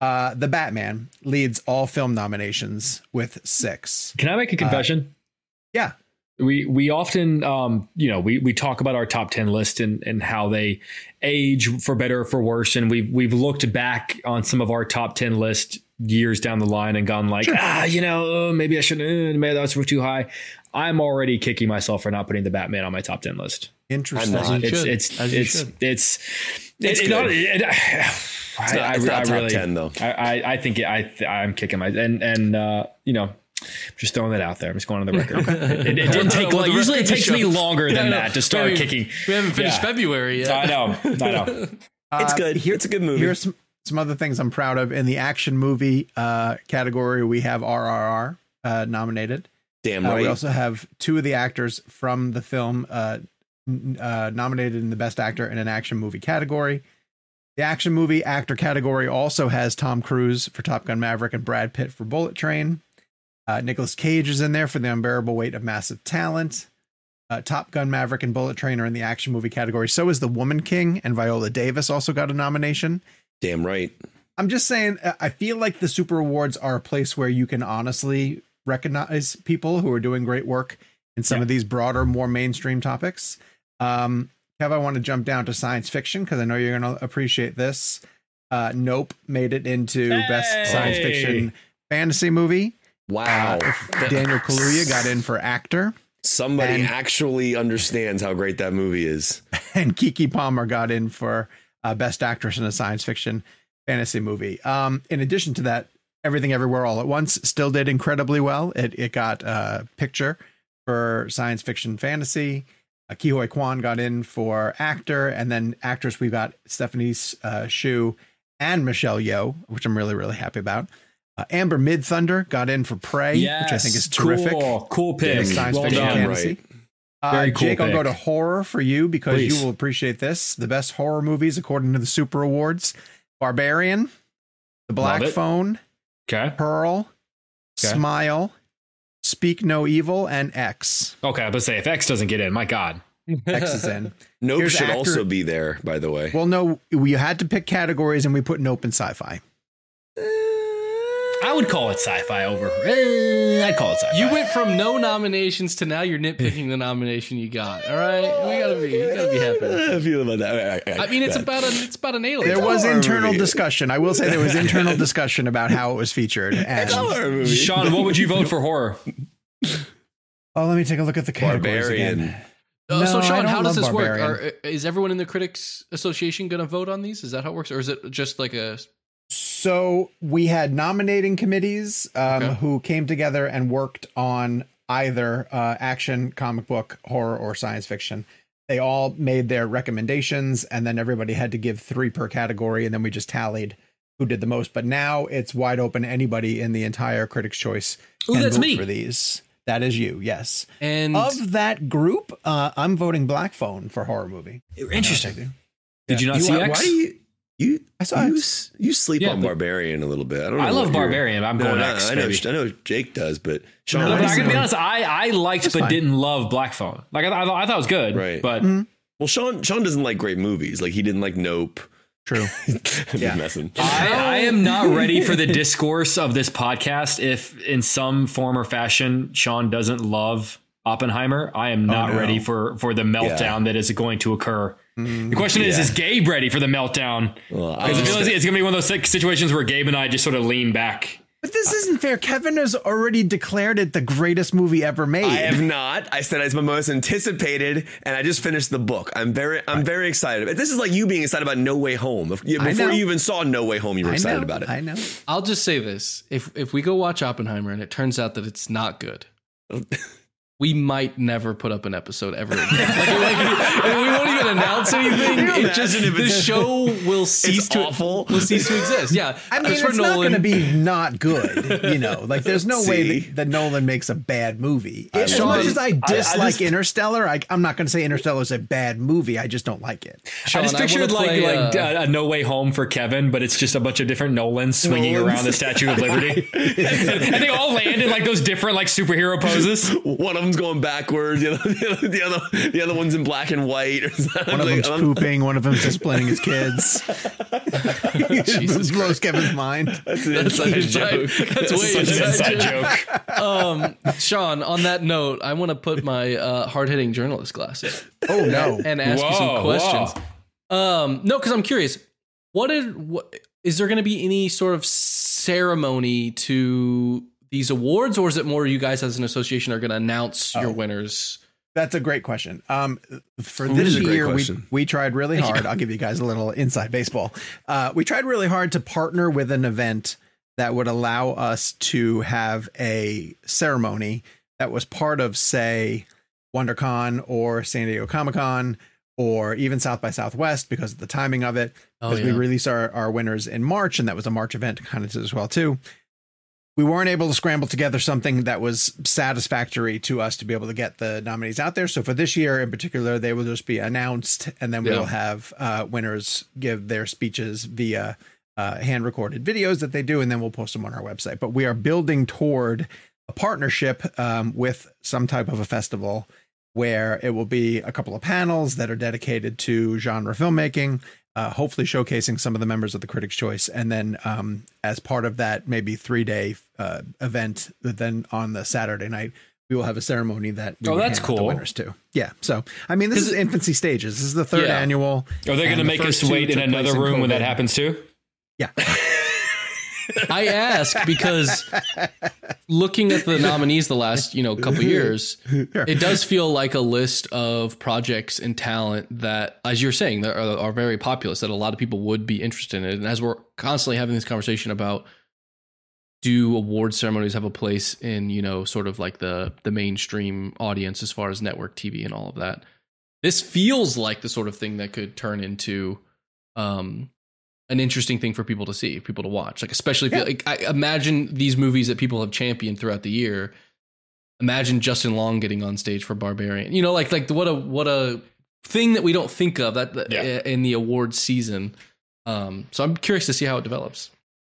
The Batman leads all film nominations with 6. Can I make a confession? Yeah. We often, we talk about our top 10 list and how they age for better or for worse. And we've looked back on some of our top 10 list years down the line and gone like, maybe I shouldn't. Maybe that was too high. I'm already kicking myself for not putting The Batman on my top 10 list. Interesting. It's not top 10 though. I think I'm kicking my just throwing that out there. I'm just going on the record. It didn't take long. Usually it takes me longer than that to start kicking. We haven't finished February yet. I know. It's good. It's a good movie. Here's some other things I'm proud of. In the action movie category, we have RRR nominated. Damn right. We also have 2 of the actors from the film nominated in the Best Actor in an Action Movie category. The Action Movie Actor category also has Tom Cruise for Top Gun Maverick and Brad Pitt for Bullet Train. Nicolas Cage is in there for The Unbearable Weight of Massive Talent. Top Gun Maverick and Bullet Train are in the action movie category. So is The Woman King, and Viola Davis also got a nomination. Damn right. I'm just saying, I feel like the Super Awards are a place where you can honestly recognize people who are doing great work in some of these broader, more mainstream topics. Kev, I want to jump down to science fiction because I know you're going to appreciate this. Nope made it into Best Science Fiction Fantasy Movie. Wow. Daniel Kaluuya got in for actor. Somebody actually understands how great that movie is. And Kiki Palmer got in for Best Actress in a Science Fiction Fantasy Movie. In addition to that, Everything Everywhere All at Once still did incredibly well. It got a picture for Science Fiction Fantasy. Kihoi Kwan got in for actor, and then actress we got Stephanie Hsu and Michelle Yeoh, which I'm really, really happy about. Amber Mid-Thunder got in for Prey, which I think is terrific. Cool pick. Science fiction fantasy. Very cool Jake, pick. I'll go to horror for you because you will appreciate this. The best horror movies, according to the Super Awards: Barbarian, The Black Phone, Pearl, Smile, Speak No Evil, and X. Okay, I was going to say, if X doesn't get in, my God. X is in. Nope Here's should actor. Also be there, by the way. Well, no, we had to pick categories, and we put Nope in sci-fi. I would call it sci-fi over. I'd call it sci-fi. You went from no nominations to now you're nitpicking the nomination you got. All right, we gotta be happy. I feel about that. I mean, it's about an alien. There was internal discussion. I will say there was internal discussion about how it was featured. And movie. Sean, what would you vote for horror? Oh, let me take a look at the categories again. So, Sean, how does this work? Is everyone in the Critics Association going to vote on these? Is that how it works, or is it just like a? So we had nominating committees who came together and worked on either action, comic book, horror, or science fiction. They all made their recommendations, and then everybody had to give 3 per category, and then we just tallied who did the most. But now it's wide open. Anybody in the entire Critics' Choice can vote for these. That is you, yes. And of that group, I'm voting Black Phone for horror movie. Interesting. Did you not see X? Why do you... You sleep on Barbarian a little bit. I don't know. I love Barbarian. I'm going X. I know Jake does, but Sean. No, but I'm gonna be honest. I liked but fine. Didn't love Black Phone. Like I thought it was good. Right. But well, Sean doesn't like great movies. Like he didn't like Nope. True. I am not ready for the discourse of this podcast. If in some form or fashion Sean doesn't love Oppenheimer, I am not ready for the meltdown that is going to occur. The question is Gabe ready for the meltdown? Well, I feel like it's going to be one of those situations where Gabe and I just sort of lean back. But this isn't fair. Kevin has already declared it the greatest movie ever made. I have not. I said it's my most anticipated, and I just finished the book. I'm very excited. This is like you being excited about No Way Home. Before you even saw No Way Home, you were excited about it. I know. I'll just say this. If we go watch Oppenheimer and it turns out that it's not good... we might never put up an episode ever again. We won't even announce anything. The show will cease to exist. Yeah, I mean, it's not going to be not good. You know, like there's no way that Nolan makes a bad movie. As much as I dislike Interstellar, I'm not going to say Interstellar is a bad movie. I just don't like it. Sean, I just pictured a No Way Home for Kevin, but it's just a bunch of different Nolans swinging around the Statue of Liberty, and they all land in like those different like superhero poses. One of going backwards, the other one's in black and white. One of them's pooping, one of them's disciplining his kids. Jesus blows Kevin's mind. That's such a joke. That's way inside joke. Sean, on that note, I want to put my hard-hitting journalist glasses. Oh no, and ask you some questions. No, because I'm curious. What is there going to be any sort of ceremony to these awards, or is it more you guys as an association are going to announce your winners? That's a great question. For this year, we tried really hard. I'll give you guys a little inside baseball. We tried really hard to partner with an event that would allow us to have a ceremony that was part of, say, WonderCon or San Diego Comic-Con or even South by Southwest because of the timing of it. Because we released our winners in March, and that was a March event kind of as well, too. We weren't able to scramble together something that was satisfactory to us to be able to get the nominees out there. So for this year in particular, they will just be announced, and then we'll have winners give their speeches via hand recorded videos that they do. And then we'll post them on our website. But we are building toward a partnership with some type of a festival where it will be a couple of panels that are dedicated to genre filmmaking. Hopefully showcasing some of the members of the Critics' Choice. And then as part of that, maybe 3-day event, then on the Saturday night, we will have a ceremony that we that's cool. The winners too. Yeah. So, I mean, this is infancy stages. This is the third annual. Are they going to make us wait in another room when that happens too? Yeah. I ask because looking at the nominees the last, couple years, it does feel like a list of projects and talent that, as you're saying, that are very populous, that a lot of people would be interested in. And as we're constantly having this conversation about, do award ceremonies have a place in, sort of like the mainstream audience as far as network TV and all of that? This feels like the sort of thing that could turn into an interesting thing for people to see, people to watch. Like, especially if I imagine these movies that people have championed throughout the year. Imagine Justin Long getting on stage for Barbarian. You know, like what a thing that we don't think of in the awards season. So I'm curious to see how it develops.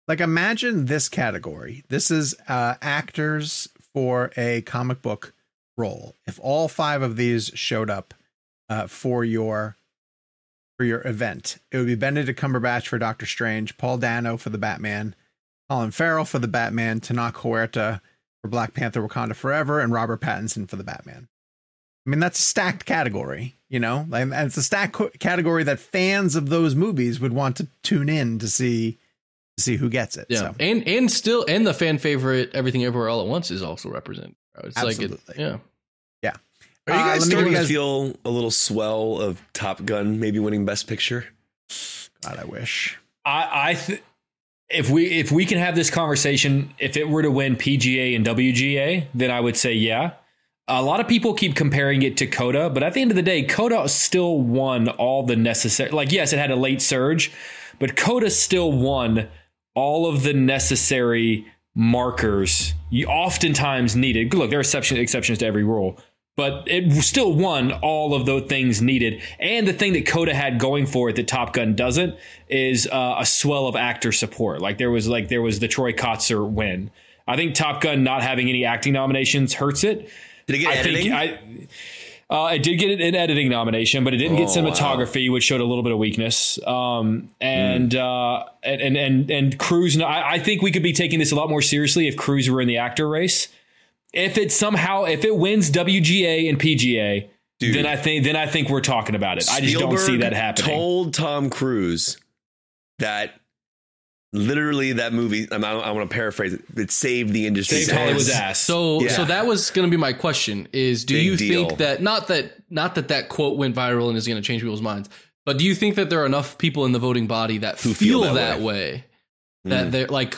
Like, imagine this category. This is actors for a comic book role. If all five of these showed up for your event, it would be Benedict Cumberbatch for Doctor Strange, Paul Dano for The Batman, Colin Farrell for The Batman, Tanak Huerta for Black Panther Wakanda Forever, and Robert Pattinson for The Batman. I mean, that's a stacked category, you know, and it's a stacked category that fans of those movies would want to tune in to see who gets it. Yeah. So. And the fan favorite Everything Everywhere All at Once is also represented. It's absolutely. Yeah. Are you guys starting to feel a little swell of Top Gun maybe winning Best Picture? God, I wish. If we can have this conversation, if it were to win PGA and WGA, then I would say, yeah. A lot of people keep comparing it to Coda, but at the end of the day, Coda still won all the necessary. Like, yes, it had a late surge, but Coda still won all of the necessary markers you oftentimes needed. Look, there are exceptions to every rule, but it still won all of those things needed. And the thing that Coda had going for it that Top Gun doesn't is a swell of actor support. There was the Troy Kotsur win. I think Top Gun not having any acting nominations hurts it. Did it get editing? It did get an editing nomination, but it didn't get cinematography, which showed a little bit of weakness. And Cruise. I think we could be taking this a lot more seriously if Cruise were in the actor race. If it wins WGA and PGA, dude, then I think we're talking about it. Spielberg, I just don't see that happening. Told Tom Cruise that literally that movie, I want to paraphrase it, it saved the industry. Saved Hollywood's ass. So that was going to be my question is, do you think that not that quote went viral and is going to change people's minds, but do you think that there are enough people in the voting body that who feel that way? That they're like,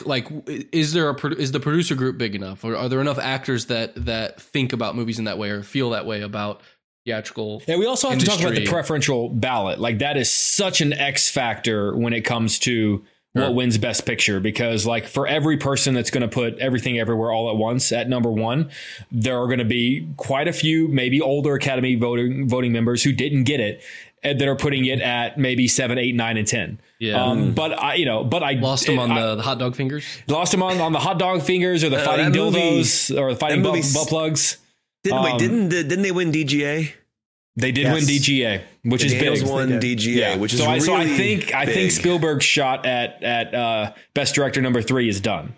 is the producer group big enough, or are there enough actors that think about movies in that way or feel that way about theatrical? Yeah, we also have to talk about the preferential ballot. Like, that is such an X factor when it comes to what wins Best Picture, because like for every person that's going to put Everything Everywhere All at Once at number one, there are going to be quite a few maybe older Academy voting members who didn't get it, that are putting it at maybe 7, 8, 9, and 10. Yeah. But I lost them on the hot dog fingers. Lost them on the hot dog fingers, or the fighting dildos movie, or the fighting butt plugs. Didn't they win DGA? They did win DGA, which is big. Won DGA, which is so really big. I think Spielberg's shot at Best Director number 3 is done.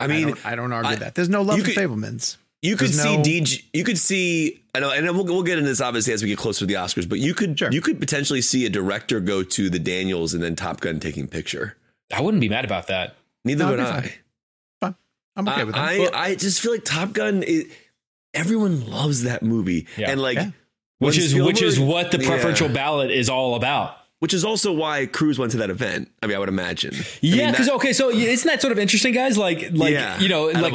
I mean, I don't argue that. There's no love for Fabelmans. You could see. I know, and we'll get into this obviously as we get closer to the Oscars. But you could potentially see a director go to the Daniels and then Top Gun taking picture. I wouldn't be mad about that. Neither would I. Fine. I'm okay with that. I just feel like Top Gun. Everyone loves that movie, which is what the preferential ballot is all about. Which is also why Cruise went to that event. I mean, I would imagine. Yeah, because, so isn't that sort of interesting, guys? Like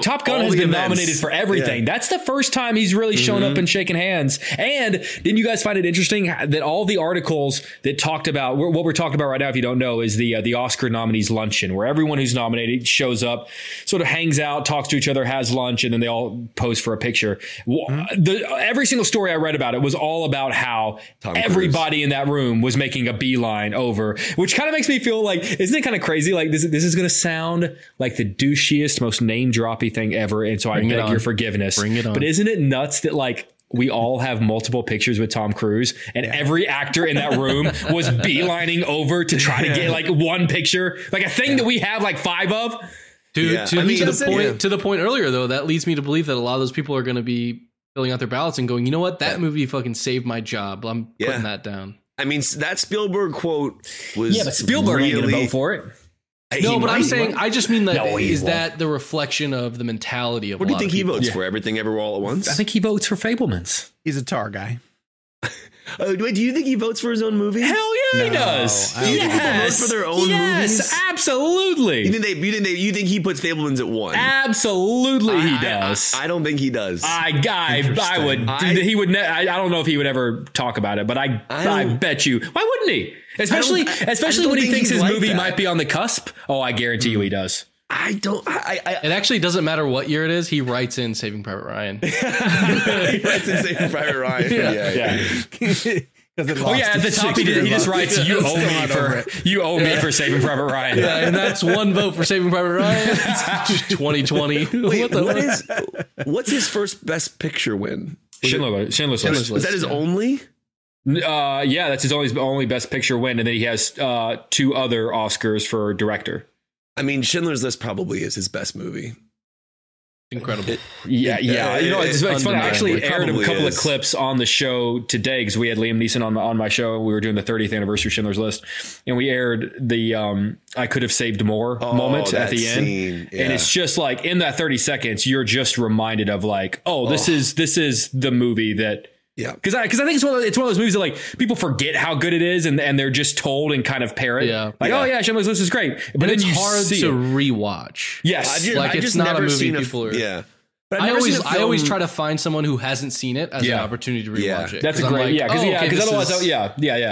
Top Gun has been nominated for everything. Yeah. That's the first time he's really shown up and shaken hands. And didn't you guys find it interesting that all the articles that talked about what we're talking about right now, if you don't know, is the Oscar nominees luncheon, where everyone who's nominated shows up, sort of hangs out, talks to each other, has lunch, and then they all pose for a picture. Mm-hmm. Every single story I read about it was all about how everybody in that room was making a line over, which kind of makes me feel like, isn't it kind of crazy? Like, this is going to sound like the douchiest, most name droppy thing ever. And so I beg your forgiveness. Bring it on. But isn't it nuts that like we all have multiple pictures with Tom Cruise, and every actor in that room was beelining over to try to get like one picture, like a thing that we have like 5 of? Dude, to the point earlier, though, that leads me to believe that a lot of those people are going to be filling out their ballots and going, you know what? That movie fucking saved my job. I'm putting that down. I mean, that Spielberg quote was but Spielberg ain't gonna vote for it. No, but I'm saying, I just mean that the reflection of the mentality of what do you think he votes for? Everything Everywhere All at Once? I think he votes for Fabelmans. He's a tar guy. Do you think he votes for his own movie? Hell yeah, no, he does. Do you think people vote for their own movies? Yes, absolutely. You think he puts Fabelmans at one? Absolutely, he does. I don't think he does. I would. He would. I don't know if he would ever talk about it, but I bet you. Why wouldn't he? Especially when he thinks his movie might be on the cusp. Oh, I guarantee you, he does. It actually doesn't matter what year it is. He writes in Saving Private Ryan. Yeah. At the top he just writes, "You owe me for Saving Private Ryan." Yeah, and that's one vote for Saving Private Ryan. 2020. Wait, what's his first Best Picture win? Schindler's List. Is that his only? Yeah, that's his only Best Picture win, and then he has two other Oscars for director. I mean, Schindler's List probably is his best movie. Incredible. It's funny. I actually aired a couple of clips on the show today because we had Liam Neeson on my show. We were doing the 30th anniversary of Schindler's List, and we aired the I could have saved more moment at the end. Yeah. And it's just like in that 30 seconds, you're just reminded of like, this is the movie that. Yeah, because I think it's one of those movies that like people forget how good it is, and they're just told and kind of parrot. Yeah. Schindler's List is great, but then it's hard to rewatch. Yes, it's not a movie people are. Yeah, but I always try to find someone who hasn't seen it as an opportunity to rewatch it. That's a great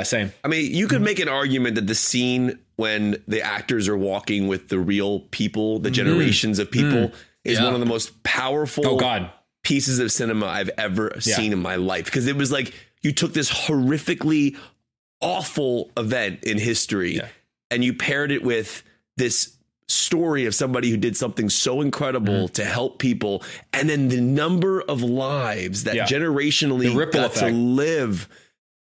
same. I mean, you could make an argument that the scene when the actors are walking with the real people, the generations of people, is one of the most powerful. Oh God. Pieces of cinema I've ever seen in my life, because it was like you took this horrifically awful event in history and you paired it with this story of somebody who did something so incredible to help people, and then the number of lives that generationally got to live.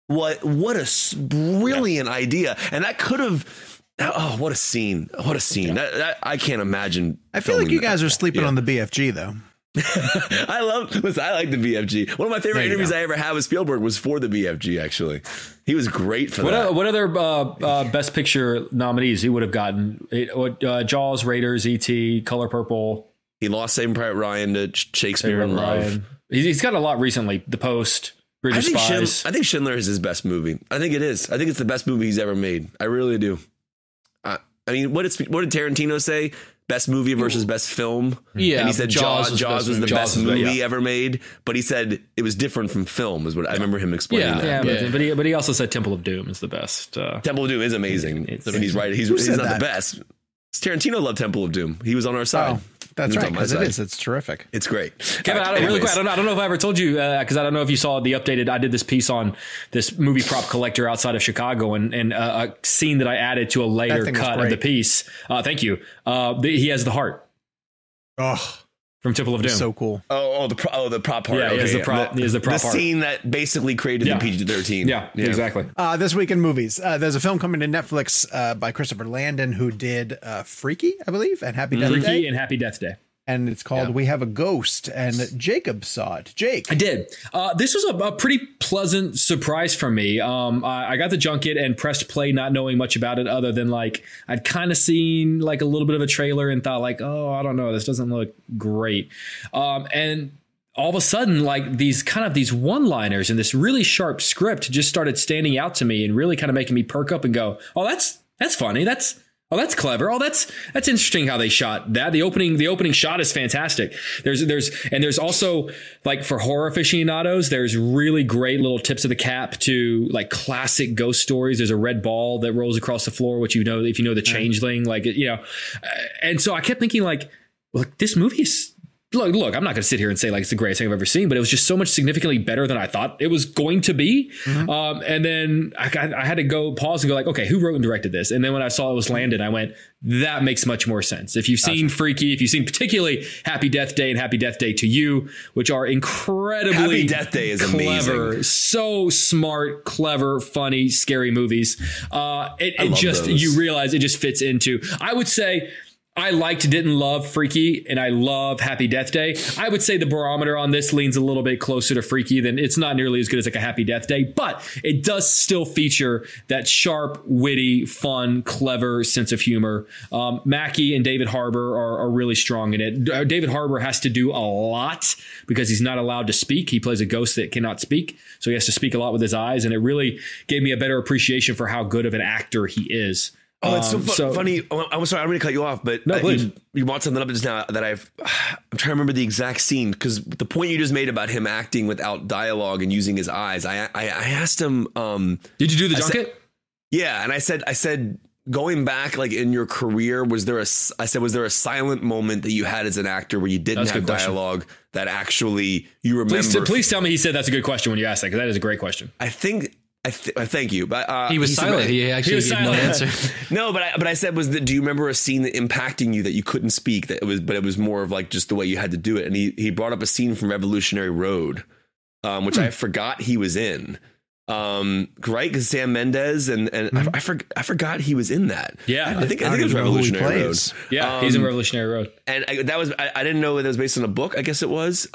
What a brilliant idea, and that could have. Oh, what a scene! What a scene! Yeah. I can't imagine. I feel like you guys are sleeping on the BFG though. I like the BFG. One of my favorite interviews I ever had with Spielberg was for the BFG. Actually, he was great for that. What other Best Picture nominees he would have gotten? Jaws, Raiders, E.T., Color Purple. He lost Saving Private Ryan to Shakespeare in Love. He's got a lot recently. The Post, British Spies. I think Schindler is his best movie. I think it is. I think it's the best movie he's ever made. I really do. I mean, what did Tarantino say? Best movie versus best film. Yeah. And he said Jaws was the best movie ever made. But he said it was different from film is what I remember him explaining. But he also said Temple of Doom is the best. Temple of Doom is amazing. It's amazing. He's right. He's not the best. Tarantino loved Temple of Doom. He was on our side. Oh, that's right. Because it is. It's terrific. It's great. Kevin, really quick, I don't know if I ever told you, because I don't know if you saw the updated. I did this piece on this movie prop collector outside of Chicago, and a scene that I added to a later cut of the piece. Thank you. He has the heart. Oh. From Temple of Doom. So cool. The prop heart. Yeah, okay, the prop heart. The scene that basically created the PG-13. Yeah, exactly. This week in movies, there's a film coming to Netflix by Christopher Landon, who did Freaky, I believe, and Happy Death Day. Freaky and Happy Death Day. And it's called We Have a Ghost, and Jacob saw it. Jake. I did. This was a pretty pleasant surprise for me. I got the junket and pressed play not knowing much about it other than like I'd kind of seen like a little bit of a trailer and thought like, oh, I don't know. This doesn't look great. And all of a sudden, like these one-liners and this really sharp script just started standing out to me and really kind of making me perk up and go, oh, that's funny. Oh, that's clever. Oh, that's interesting how they shot that. The opening shot is fantastic. There's also like for horror aficionados, there's really great little tips of the cap to like classic ghost stories. There's a red ball that rolls across the floor, which, you know, if you know the changeling, like, you know, and so I kept thinking like, look, this movie is. Look, I'm not going to sit here and say like it's the greatest thing I've ever seen, but it was just so much significantly better than I thought it was going to be. Mm-hmm. And then I had to pause and go like, OK, who wrote and directed this? And then when I saw it was Landon, I went, that makes much more sense. If you've seen Freaky, if you've seen particularly Happy Death Day and Happy Death Day to You, which are incredibly Happy Death Day is clever, amazing. So smart, clever, funny, scary movies. It just those. You realize it just fits into I would say. I liked, didn't love Freaky, and I love Happy Death Day. I would say the barometer on this leans a little bit closer to Freaky than it's not nearly as good as like a Happy Death Day, but it does still feature that sharp, witty, fun, clever sense of humor. Mackie and David Harbour are really strong in it. David Harbour has to do a lot because he's not allowed to speak. He plays a ghost that cannot speak, so he has to speak a lot with his eyes, and it really gave me a better appreciation for how good of an actor he is. Oh, it's so funny. I'm sorry, I'm going to cut you off, but no, you brought something up just now that I'm trying to remember the exact scene, because the point you just made about him acting without dialogue and using his eyes, I asked him. Did you do the junket? Yeah. And I said, going back like in your career, was there a silent moment that you had as an actor where you didn't have dialogue that actually you remember? Please tell me he said that's a good question when you asked that, because that is a great question. Thank you. But he was silent. He actually gave no answer. No, but I said, do you remember a scene that impacting you that you couldn't speak? But it was more of like just the way you had to do it. And he brought up a scene from Revolutionary Road, which I forgot he was in. Right, because Sam Mendes and I forgot he was in that. Yeah, I think it was Revolutionary Road. Yeah, he's in Revolutionary Road, and I didn't know that was based on a book. I guess it was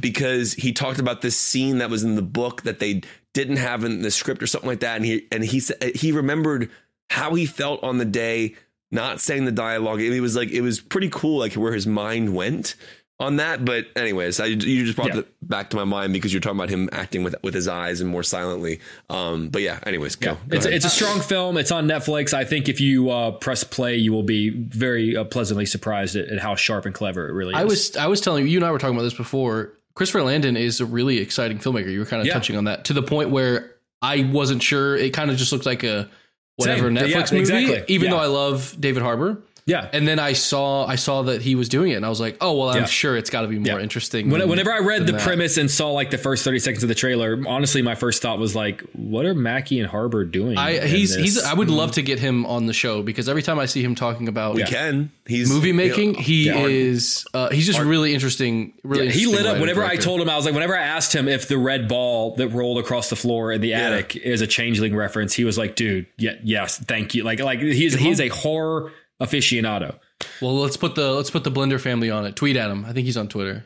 because he talked about this scene that was in the book that they didn't have in the script or something like that, and he said he remembered how he felt on the day, not saying the dialogue. It was pretty cool, like where his mind went on that. But anyways, you just brought it back to my mind because you're talking about him acting with his eyes and more silently. But yeah, anyways, go it's a strong film. It's on Netflix. I think if you press play, you will be very pleasantly surprised at how sharp and clever it really is. I was telling you and I were talking about this before. Christopher Landon is a really exciting filmmaker. You were kind of touching on that to the point where I wasn't sure. It kind of just looked like a whatever Netflix movie, exactly. Even though I love David Harbour. Yeah. And then I saw that he was doing it and I was like, oh, well, I'm sure it's got to be more interesting. Whenever I read the premise and saw like the first 30 seconds of the trailer, honestly, my first thought was like, what are Mackie and Harbour doing? I would love to get him on the show because every time I see him talking about movie making, he's just really interesting. He lit up whenever director. I told him, I was like, whenever I asked him if the red ball that rolled across the floor in the attic is a Changeling reference, he was like, dude, yes, thank you. Like he's a horror aficionado. Well, let's put the Blender family on it. Tweet at him. I think he's on Twitter.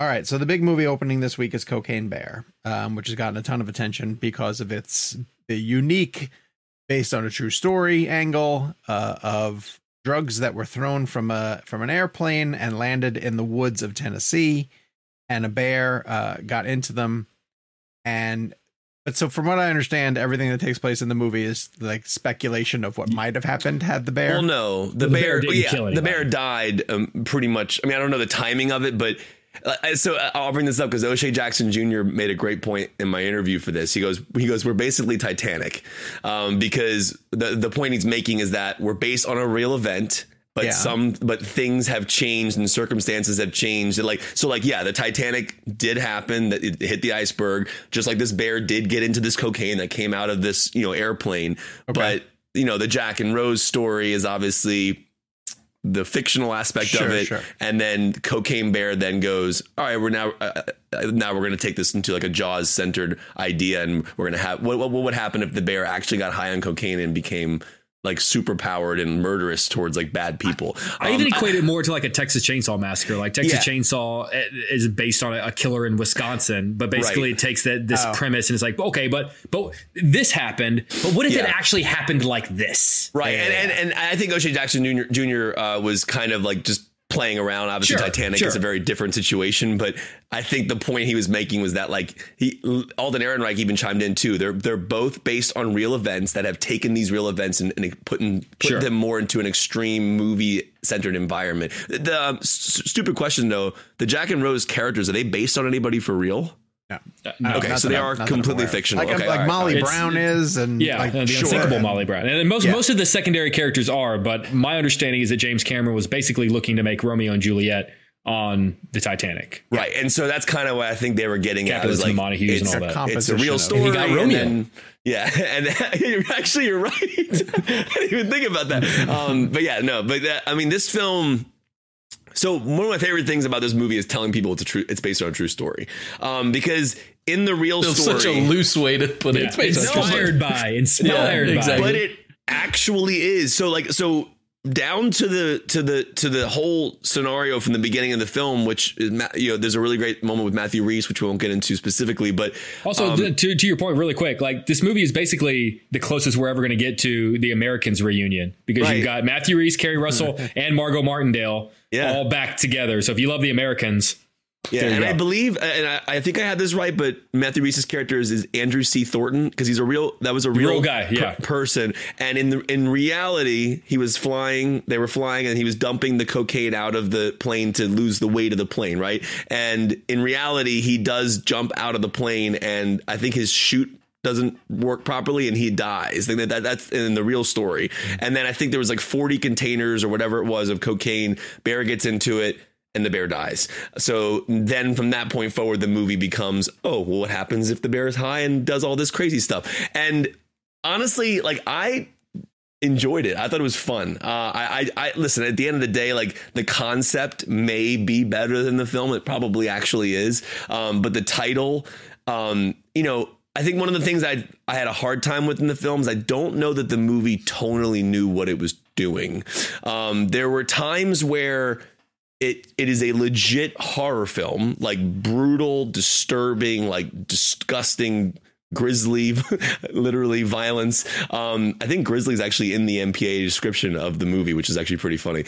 All right. So the big movie opening this week is Cocaine Bear, which has gotten a ton of attention because of the unique, based on a true story angle of drugs that were thrown from an airplane and landed in the woods of Tennessee, and a bear got into them. But so from what I understand, everything that takes place in the movie is like speculation of what might have happened had the bear. Well, no, the bear didn't kill anybody. The bear died pretty much. I mean, I don't know the timing of it, but so I'll bring this up because O'Shea Jackson Jr. made a great point in my interview for this. He goes, we're basically Titanic because the point he's making is that we're based on a real event. But but things have changed and circumstances have changed. And the Titanic did happen, that it hit the iceberg, just like this bear did get into this cocaine that came out of this, airplane. Okay. But, the Jack and Rose story is obviously the fictional aspect of it. Sure. And then Cocaine Bear then goes, all right, we're now we're going to take this into like a Jaws centered idea. And we're going to have what would happen if the bear actually got high on cocaine and became like super powered and murderous towards like bad people. I even equate it more to like a Texas Chainsaw Massacre. Like Texas Chainsaw is based on a killer in Wisconsin, but basically it takes this premise and it's like, okay, but this happened, but what if it actually happened like this? Right. Yeah. And I think O'Shea Jackson Jr. Was kind of like just playing around. Obviously, Titanic is a very different situation, but I think the point he was making was that like Alden Ehrenreich even chimed in too. They're both based on real events that have taken these real events and put them more into an extreme movie centered environment. The stupid question though: the Jack and Rose characters, are they based on anybody for real? No. Okay, so they are completely fictional. Like, okay, like Molly Brown is, and unsinkable Molly Brown, and most of the secondary characters are. But my understanding is that James Cameron was basically looking to make Romeo and Juliet on the Titanic, right? And so that's kind of what I think they were getting at. Is like Montagues and all that. It's a real story. And he got Romeo. Actually, you're right. I didn't even think about that. I mean, this film. So one of my favorite things about this movie is telling people it's based on a true story, because in the real story, such a loose way to put it. It's inspired by, but it actually is. So down to the whole scenario from the beginning of the film, which is, you know, there's a really great moment with Matthew Rhys, which we won't get into specifically, but also to your point really quick, like this movie is basically the closest we're ever going to get to the Americans reunion, because right. You've got Matthew Rhys, Keri Russell and Margot Martindale all back together. So if you love the Americans. Yeah, and go. I believe, and I think I had this right, but Matthew Rhys's character is Andrew C. Thornton, because that was a real guy, person. And in reality, he was flying. They were flying, and he was dumping the cocaine out of the plane to lose the weight of the plane, right? And in reality, he does jump out of the plane, and I think his chute doesn't work properly, and he dies. That's in the real story. And then I think there was like 40 containers or whatever it was of cocaine. Bear gets into it. And the bear dies. So then from that point forward, the movie becomes, oh, well, what happens if the bear is high and does all this crazy stuff? And honestly, like, I enjoyed it. I thought it was fun. I listen, at the end of the day, like, the concept may be better than the film. It probably actually is. But the title, you know, I think one of the things I had a hard time with in the films, I don't know that the movie tonally knew what it was doing. There were times where It is a legit horror film, like brutal, disturbing, like disgusting, grisly, literally violence. I think grisly is actually in the MPAA description of the movie, which is actually pretty funny.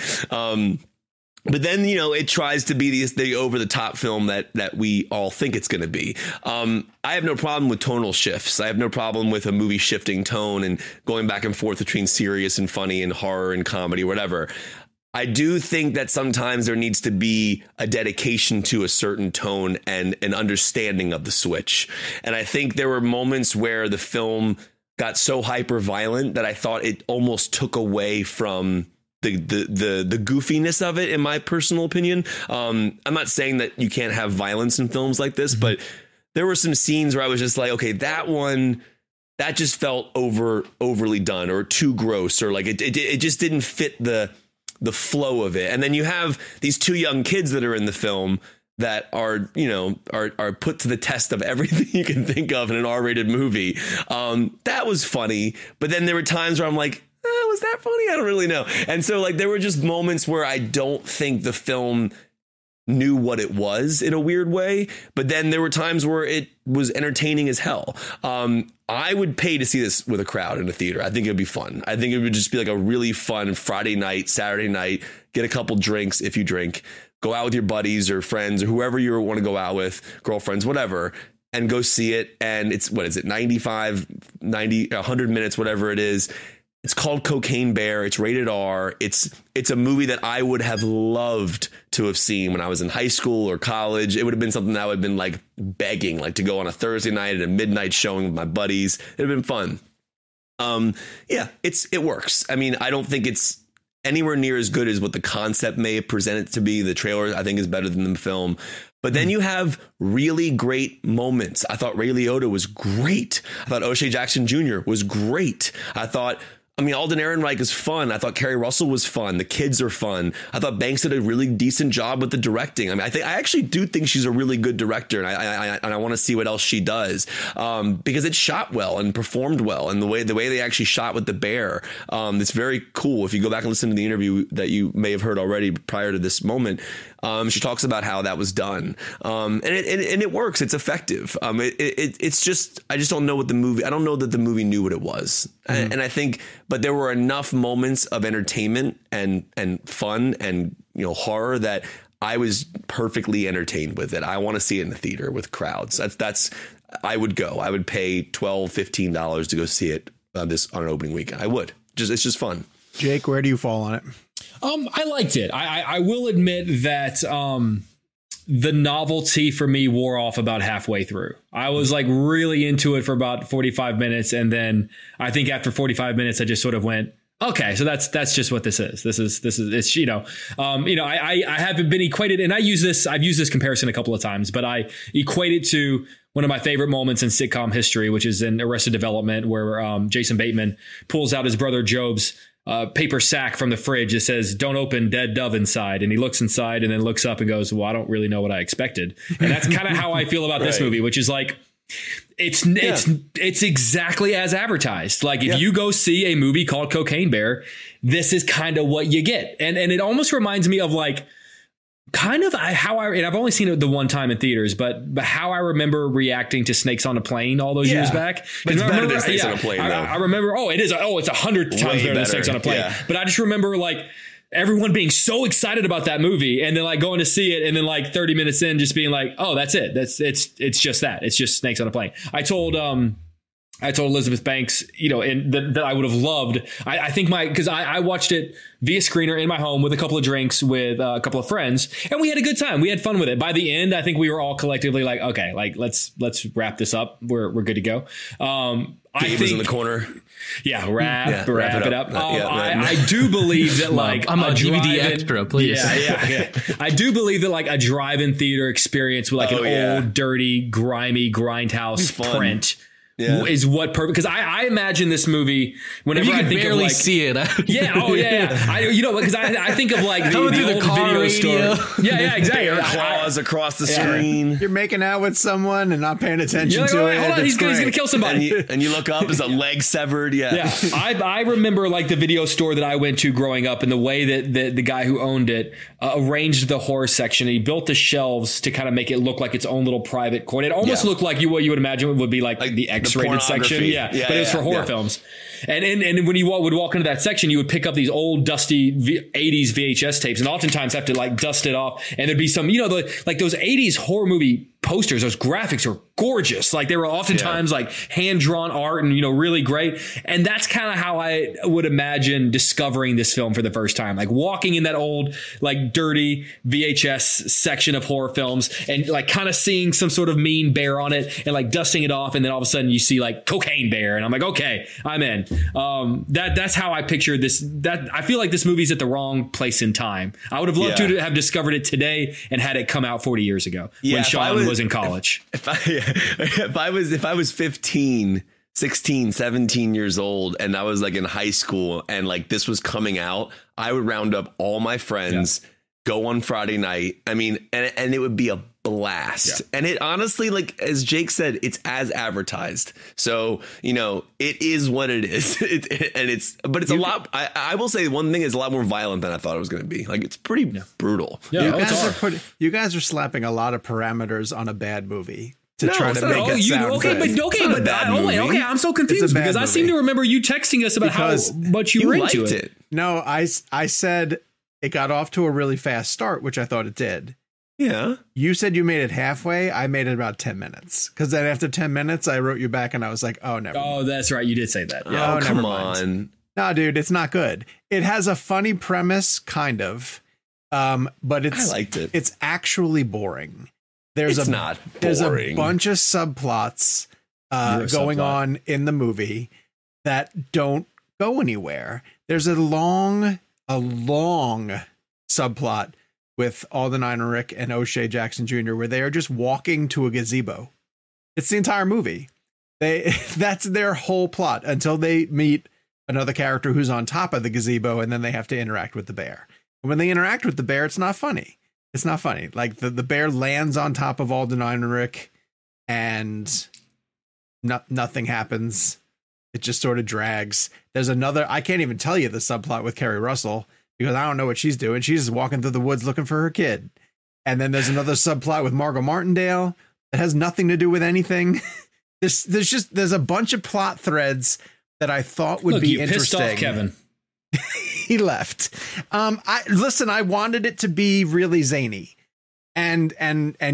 But then, you know, it tries to be the over the top film that we all think it's going to be. I have no problem with tonal shifts. I have no problem with a movie shifting tone and going back and forth between serious and funny and horror and comedy, whatever. I do think that sometimes there needs to be a dedication to a certain tone and an understanding of the switch. And I think there were moments where the film got so hyper violent that I thought it almost took away from the goofiness of it, in my personal opinion. I'm not saying that you can't have violence in films like this, but there were some scenes where I was just like, OK, that one. That just felt overly done or too gross, or like it just didn't fit the flow of it. And then you have these two young kids that are in the film that are, you know, are put to the test of everything you can think of in an R-rated movie. That was funny. But then there were times where I'm like, was that funny? I don't really know. And so, like, there were just moments where I don't think the film knew what it was in a weird way. But then there were times where it was entertaining as hell. I would pay to see this with a crowd in a theater. I think it'd be fun. I think it would just be like a really fun Friday night, Saturday night. Get a couple drinks if you drink. Go out with your buddies or friends or whoever you want to go out with, girlfriends, whatever, and go see it. And it's, what is it, 95, 90, 100 minutes, whatever it is. It's called Cocaine Bear. It's rated R. It's a movie that I would have loved to have seen when I was in high school or college. It would have been something that I would have been like begging, like to go on a Thursday night at a midnight showing with my buddies. It'd have been fun. It works. I mean, I don't think it's anywhere near as good as what the concept may present it to be. The trailer, I think, is better than the film. But then you have really great moments. I thought Ray Liotta was great. I thought O'Shea Jackson Jr. was great. I mean, Alden Ehrenreich is fun. I thought Keri Russell was fun. The kids are fun. I thought Banks did a really decent job with the directing. I mean, I actually do think she's a really good director, and I want to see what else she does, because it shot well and performed well, and the way they actually shot with the bear, it's very cool. If you go back and listen to the interview that you may have heard already prior to this moment, she talks about how that was done, and it works. It's effective. It's just I don't know what the movie. I don't know that the movie knew what it was, and I think. But there were enough moments of entertainment and fun and, you know, horror that I was perfectly entertained with it. I want to see it in the theater with crowds. That's I would go. I would pay $12, $15 to go see it on an opening weekend. I would. It's just fun. Jake, where do you fall on it? I liked it. I will admit that the novelty for me wore off about halfway through. I was like really into it for about 45 minutes. And then I think after 45 minutes, I just sort of went, OK, so that's just what this is. This is it's, you know, I haven't been equated. And I've used this comparison a couple of times, but I equate it to one of my favorite moments in sitcom history, which is in Arrested Development, where Jason Bateman pulls out his brother Job's paper sack from the fridge that says, "Don't open, dead dove inside." And he looks inside and then looks up and goes, "Well, I don't really know what I expected." And that's kind of how I feel about this movie, which is like, It's exactly as advertised. Like if you go see a movie called Cocaine Bear, this is kind of what you get. And it almost reminds me of like kind of how I, and I've only seen it the one time in theaters, but how I remember reacting to Snakes on a Plane all those years back. But it's better than Snakes on a Plane, though. I remember, it's 100 times better than Snakes on a Plane. Yeah. But I just remember like everyone being so excited about that movie and then like going to see it and then like 30 minutes in just being like, oh, that's it. It's just that. It's just Snakes on a Plane. I told Elizabeth Banks, and that I would have loved. I think because I watched it via screener in my home with a couple of drinks with a couple of friends, and we had a good time. We had fun with it. By the end, I think we were all collectively like, okay, like let's wrap this up. We're good to go. Gabe was in the corner. Yeah, wrap it up. I do believe that like I'm a DVD extra, please. Yeah. I do believe that like a drive-in theater experience with like old, dirty, grimy grindhouse print. Yeah. Is what perfect, because I imagine this movie whenever I think barely of like see it. Because I think of like the old car video store. Yeah, exactly. Bear claws across the screen. You're making out with someone and not paying attention to it. Hold on, he's gonna kill somebody. And you look up, is a leg severed? Yeah. I remember like the video store that I went to growing up and the way that the guy who owned it arranged the horror section. He built the shelves to kind of make it look like its own little private corner. It almost looked like what you would imagine would be like the X rated section, but it was for horror films, and when you would walk into that section, you would pick up these old dusty 80s VHS tapes, and oftentimes have to like dust it off, and there'd be some like those 80s horror movie posters. Those graphics were gorgeous, like they were oftentimes like hand drawn art, and really great. And that's kind of how I would imagine discovering this film for the first time, like walking in that old like dirty VHS section of horror films, and like kind of seeing some sort of mean bear on it, and like dusting it off, and then all of a sudden you see like Cocaine Bear, and I'm like, okay, I'm in. That's how I pictured this. That I feel like this movie's at the wrong place in time. I would have loved to have discovered it today and had it come out 40 years ago when Sean was in college. If I was 15, 16, 17 years old and I was like in high school and like this was coming out, I would round up all my friends, go on Friday night. I mean, and it would be a blast. Yeah. And it honestly, like as Jake said, it's as advertised. So, it is what it is. But it's a lot. I will say one thing is a lot more violent than I thought it was going to be. Like it's pretty brutal. Yeah, you guys are slapping a lot of parameters on a bad movie. Okay, I'm so confused because I seem to remember you texting us about how much you were into it. No, I said it got off to a really fast start, which I thought it did. Yeah. You said you made it halfway. I made it about 10 minutes because then after 10 minutes, I wrote you back and I was like, oh, never mind. Oh, that's right. You did say that. Yeah. Oh, come on. No, dude, it's not good. It has a funny premise, kind of. But I liked it. It's actually boring. There's a bunch of subplots going on in the movie that don't go anywhere. There's a long subplot with Alden Ehrenreich and O'Shea Jackson Jr. where they are just walking to a gazebo. It's the entire movie. That's their whole plot until they meet another character who's on top of the gazebo, and then they have to interact with the bear. And when they interact with the bear, it's not funny. It's not funny. Like the bear lands on top of Alden Ehrenreich and nothing happens. It just sort of drags. There's another. I can't even tell you the subplot with Keri Russell because I don't know what she's doing. She's just walking through the woods looking for her kid. And then there's another subplot with Margot Martindale that has nothing to do with anything. There's a bunch of plot threads that I thought would be interesting. Pissed off Kevin. He left. I wanted it to be really zany, and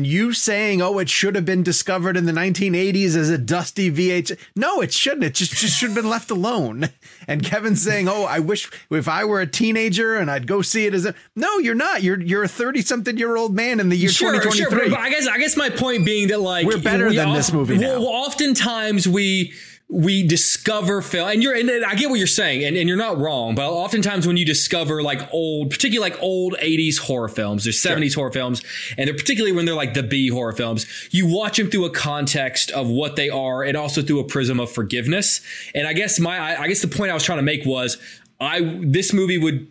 you saying, oh, it should have been discovered in the 1980s as a dusty VHS. No, it shouldn't. It just should have been left alone. And Kevin saying, oh, I wish if I were a teenager and I'd go see it as a. No, you're not. You're a 30-something-year-old man in the year 2023. But I guess my point being that like we're better than this movie now. Well, oftentimes we discover film, and I get what you're saying, and you're not wrong, but oftentimes when you discover like particularly old 80s horror films, there's 70s horror films, and they're particularly when they're like the B horror films, you watch them through a context of what they are and also through a prism of forgiveness. And I guess the point I was trying to make was this movie would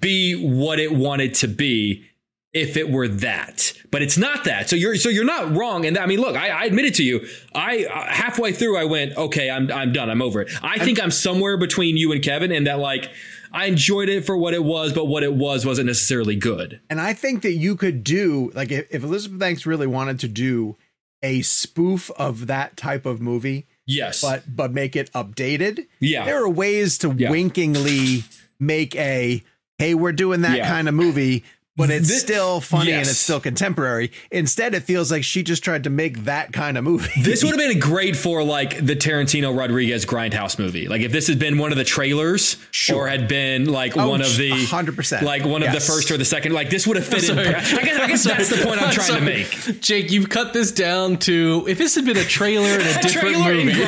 be what it wanted to be if it were that, but it's not that. So you're not wrong. And I mean, look, I admit it to you. I halfway through, I went, okay, I'm done. I'm over it. I think I'm somewhere between you and Kevin, and that, like, I enjoyed it for what it was, but what it was wasn't necessarily good. And I think that you could do, like, if Elizabeth Banks really wanted to do a spoof of that type of movie. Yes. But make it updated. Yeah. There are ways to winkingly make a, hey, we're doing that kind of movie, but it's still funny and it's still contemporary. Instead, it feels like she just tried to make that kind of movie. This would have been great for, like, the Tarantino Rodriguez Grindhouse movie. Like, if this had been one of the trailers or had been like one of the 100%, like one of the first or the second, like this would have fit in. I guess that's the point I'm trying to make. Jake, you've cut this down to, if this had been a trailer and a different movie. Listen,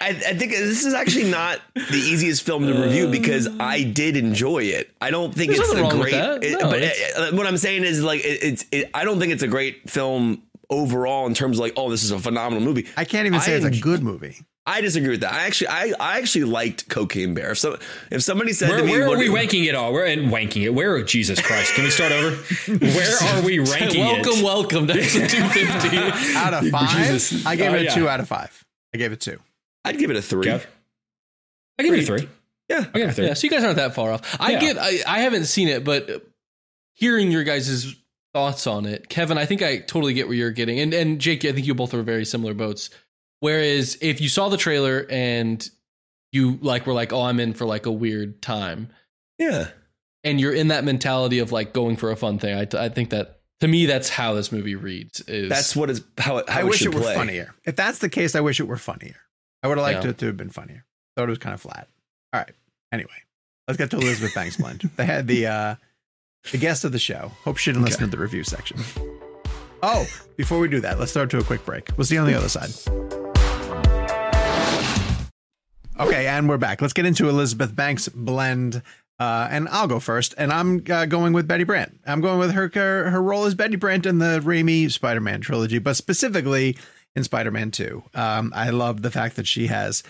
I think this is actually not the easiest film to review, because I did enjoy it. I don't think it's a great. But what I'm saying is, like, I don't think it's a great film overall in terms of, like, oh, this is a phenomenal movie. I can't even say it's a good movie. I disagree with that. I actually liked Cocaine Bear. So if somebody said to me, where are we ranking it all? We're ranking it. Where? Jesus Christ. Can we start over? Where are we ranking it? Welcome. That's a 250 out of 5. Jesus. I gave it a 2 out of 5. I gave it 2. I'd give it a 3. Kev? I give it a 3. Yeah. Okay. Yeah, so you guys aren't that far off. I haven't seen it, but hearing your guys' thoughts on it, Kevin, I think I totally get where you're getting. And Jake, I think you both are very similar boats. Whereas if you saw the trailer and you, like, were like, oh, I'm in for, like, a weird time. Yeah. And you're in that mentality of, like, going for a fun thing. I think that, to me, that's how this movie reads. I wish it were funnier. If that's the case, I wish it were funnier. I would have liked it to have been funnier. Thought it was kind of flat. All right. Anyway, let's get to Elizabeth Banks Blend. They had the guest of the show. Hope she didn't listen to the review section. Oh, before we do that, let's start to a quick break. We'll see you on the other side. Okay, and we're back. Let's get into Elizabeth Banks Blend. And I'll go first. And I'm going with Betty Brant. I'm going with her role as Betty Brant in the Raimi Spider-Man trilogy, but specifically in Spider-Man 2. I love the fact that she has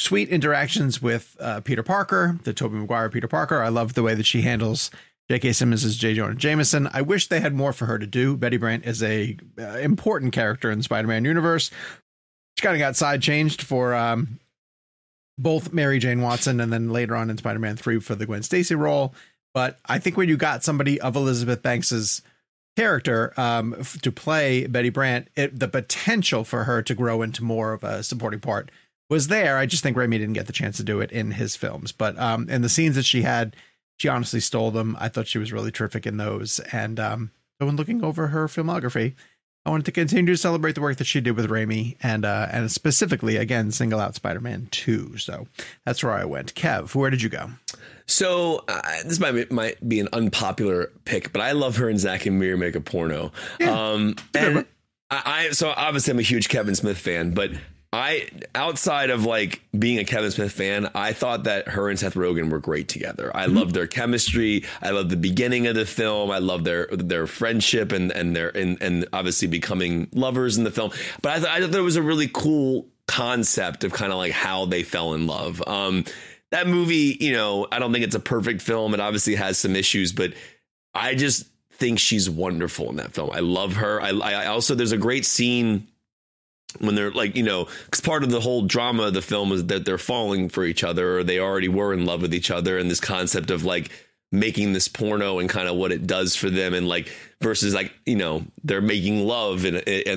sweet interactions with Peter Parker, the Tobey Maguire Peter Parker. I love the way that she handles J.K. Simmons as J. Jonah Jameson. I wish they had more for her to do. Betty Brant is a important character in the Spider-Man universe. She kind of got side changed for both Mary Jane Watson and then later on in Spider-Man 3 for the Gwen Stacy role. But I think when you got somebody of Elizabeth Banks's character to play Betty Brant, the potential for her to grow into more of a supporting part was there. I just think Raimi didn't get the chance to do it in his films, but in the scenes that she had, she honestly stole them. I thought she was really terrific in those. And so when looking over her filmography, I wanted to continue to celebrate the work that she did with Raimi and specifically, again, single out Spider-Man 2. So that's where I went. Kev, where did you go? So this might be an unpopular pick, but I love her in Zack and Miri Make a Porno. Yeah. So obviously I'm a huge Kevin Smith fan, but outside of, like, being a Kevin Smith fan, I thought that her and Seth Rogen were great together. I loved their chemistry. I loved the beginning of the film. I loved their friendship and their obviously becoming lovers in the film. But I thought there was a really cool concept of kind of like how they fell in love. That movie, you know, I don't think it's a perfect film. It obviously has some issues, but I just think she's wonderful in that film. I love her. I also, there's a great scene when they're, like, you know, because part of the whole drama of the film is that they're falling for each other, or they already were in love with each other. And this concept of, like, making this porno and kind of what it does for them, and, like, versus, like, you know, they're making love and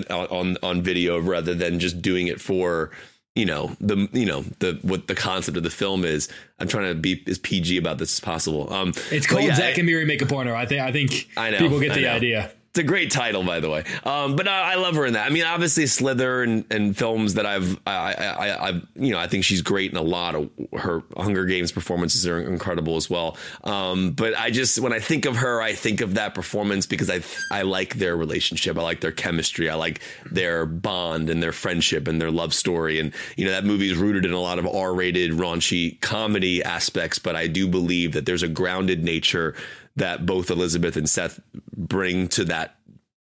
on video rather than just doing it for, you know, what the concept of the film is. I'm trying to be as PG about this as possible. It's called Zack and Miri Make a Porno. I think people get the idea. It's a great title, by the way. But I love her in that. I mean, obviously Slither and films that I think she's great in a lot of her Hunger Games performances are incredible as well. But I just, when I think of her, I think of that performance because I like their relationship. I like their chemistry. I like their bond and their friendship and their love story. And, you know, that movie is rooted in a lot of R-rated, raunchy comedy aspects. But I do believe that there's a grounded nature that both Elizabeth and Seth bring to that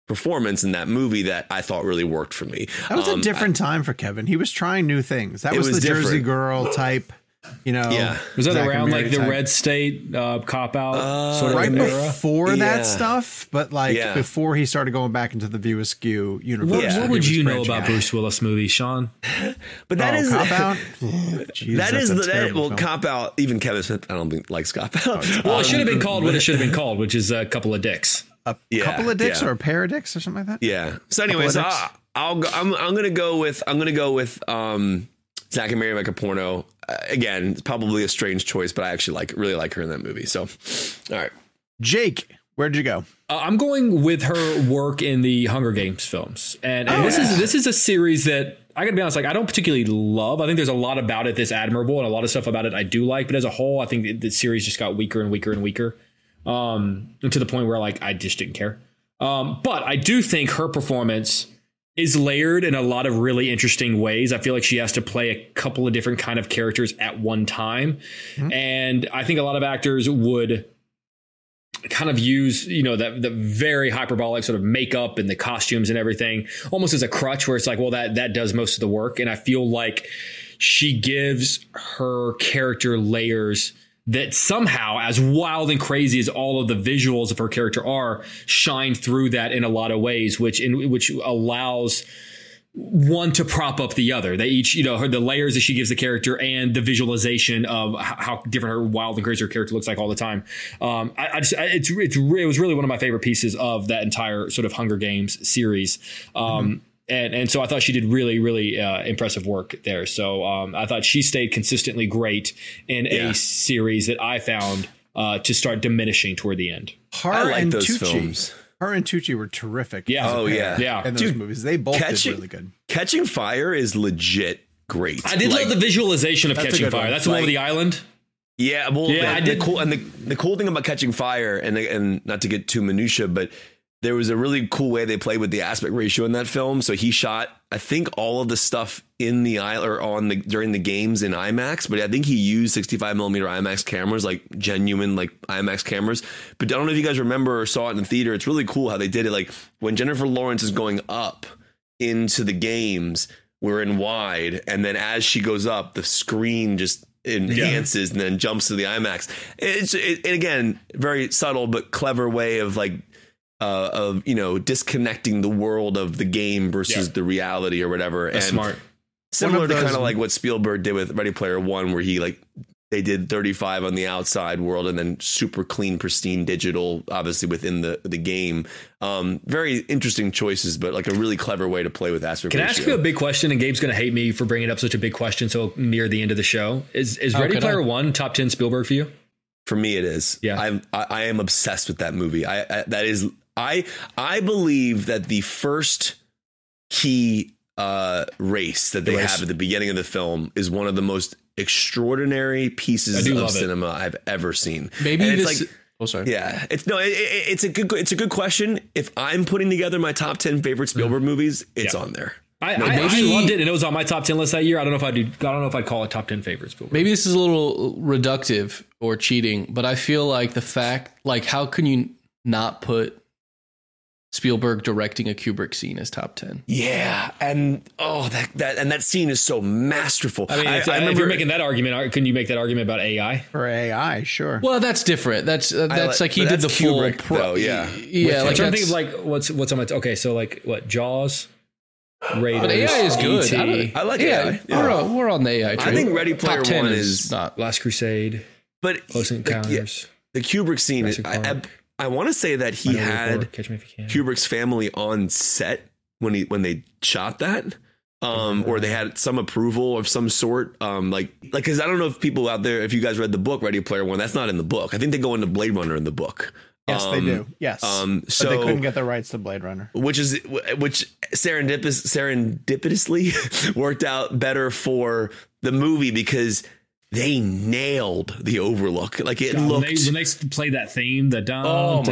performance in that movie that I thought really worked for me. That was a different time for Kevin. He was trying new things. That was the different Jersey Girl type You know, yeah. Was that around like the Red State cop out sort of right before that stuff? But like before he started going back into the View Askew universe. What would you know about Bruce Willis movies, Sean? But that is Cop Out. Jeez, that is the Cop Out. Even Kevin Smith, I don't think likes Cop Out. Well, it should have been called what it should have been called, which is a couple of dicks. A couple of dicks or a pair of dicks or something like that. Yeah. So, anyways, I'm gonna go with Zack and Mary Make a Porno. Again, it's probably a strange choice, but I actually really like her in that movie. So, all right, Jake, where'd you go? I'm going with her work in the Hunger Games films, and this is a series that I gotta be honest, like I don't particularly love. I think there's a lot about it that's admirable, and a lot of stuff about it I do like. But as a whole, I think the series just got weaker and weaker and weaker, to the point where like I just didn't care. But I do think her performance is layered in a lot of really interesting ways. I feel like she has to play a couple of different kind of characters at one time. Mm-hmm. And I think a lot of actors would kind of use, the very hyperbolic sort of makeup and the costumes and everything almost as a crutch where it's like, well, that does most of the work. And I feel like she gives her character layers that somehow, as wild and crazy as all of the visuals of her character are, shine through that in a lot of ways, which allows one to prop up the other. They each, the layers that she gives the character and the visualization of how different her wild and crazy her character looks like all the time. It was really one of my favorite pieces of that entire sort of Hunger Games series. Mm-hmm. And so I thought she did really, really impressive work there. So I thought she stayed consistently great in a series that I found to start diminishing toward the end. Her and Tucci were terrific. Yeah. In those movies. They both did really good. Catching Fire is legit great. I did love the visualization of Catching Fire. That's the one with the island. Yeah. Well, I did. The cool thing about Catching Fire, and not to get too minutia, but there was a really cool way they played with the aspect ratio in that film. So he shot, I think, all of the stuff in the aisle or during the games in IMAX. But I think he used 65 millimeter IMAX cameras, like genuine IMAX cameras. But I don't know if you guys remember or saw it in the theater. It's really cool how they did it. Like when Jennifer Lawrence is going up into the games, we're in wide. And then as she goes up, the screen just enhances and then jumps to the IMAX. And again, very subtle but clever way of disconnecting the world of the game versus the reality or whatever. That's smart. Similar to kind of like what Spielberg did with Ready Player One, where he they did 35 on the outside world and then super clean, pristine digital, obviously within the game. Very interesting choices, but like a really clever way to play with aspect ratio. Can I ask you a big question? And Gabe's going to hate me for bringing up such a big question so near the end of the show. Is Ready Player One top 10 Spielberg for you? For me, it is. Yeah, I am obsessed with that movie. I believe that the first key race that they have at the beginning of the film is one of the most extraordinary pieces of cinema I've ever seen. Maybe and it's like, oh sorry, yeah, it's no, it's a good question. If I'm putting together my top 10 favorite Spielberg movies, it's on there. I loved it, and it was on my top 10 list that year. I don't know if I'd call it top 10 favorites. But maybe this is a little reductive or cheating, but I feel like the fact, how can you not put Spielberg directing a Kubrick scene as top 10? Yeah, and that scene is so masterful. I mean, I remember if you're making that argument, can you make that argument about AI? For AI, sure. Well, that's different. That's like he did the Kubrick, full pro. Yeah, yeah. I'm trying to think of what's on my okay. So what Jaws. Raiders, but AI is good. I like AI. Yeah. We're on the AI train. I think Ready Player One is not Last Crusade, but Close Encounters. The Kubrick scene. I want to say that he had Kubrick's family on set when they shot that, or they had some approval of some sort. Because I don't know if people out there, if you guys read the book Ready Player One, that's not in the book. I think they go into Blade Runner in the book. Yes, they do. Yes. So but they couldn't get the rights to Blade Runner, which serendipitously worked out better for the movie because they nailed the Overlook. When they played that theme, God.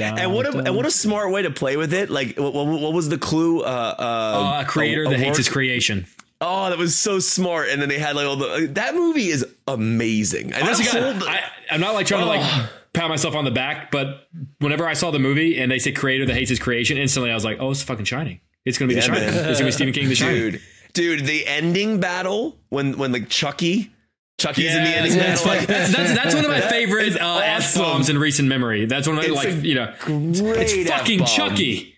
And what a smart way to play with it. What was the clue? A creator that hates his creation. Oh, that was so smart. And then they had all that movie is amazing. And I'm not trying to pat myself on the back, but whenever I saw the movie and they say creator that hates his creation, instantly I was like, oh, it's fucking Shining. It's going to be The Shining. It's going to be Stephen King, The Shining. Dude, the ending battle when Chucky Chucky's in the end. Yeah, like, that's one of my favorite awesome F-bombs in recent memory. That's one of my, like, you know, it's fucking F-bomb. Chucky.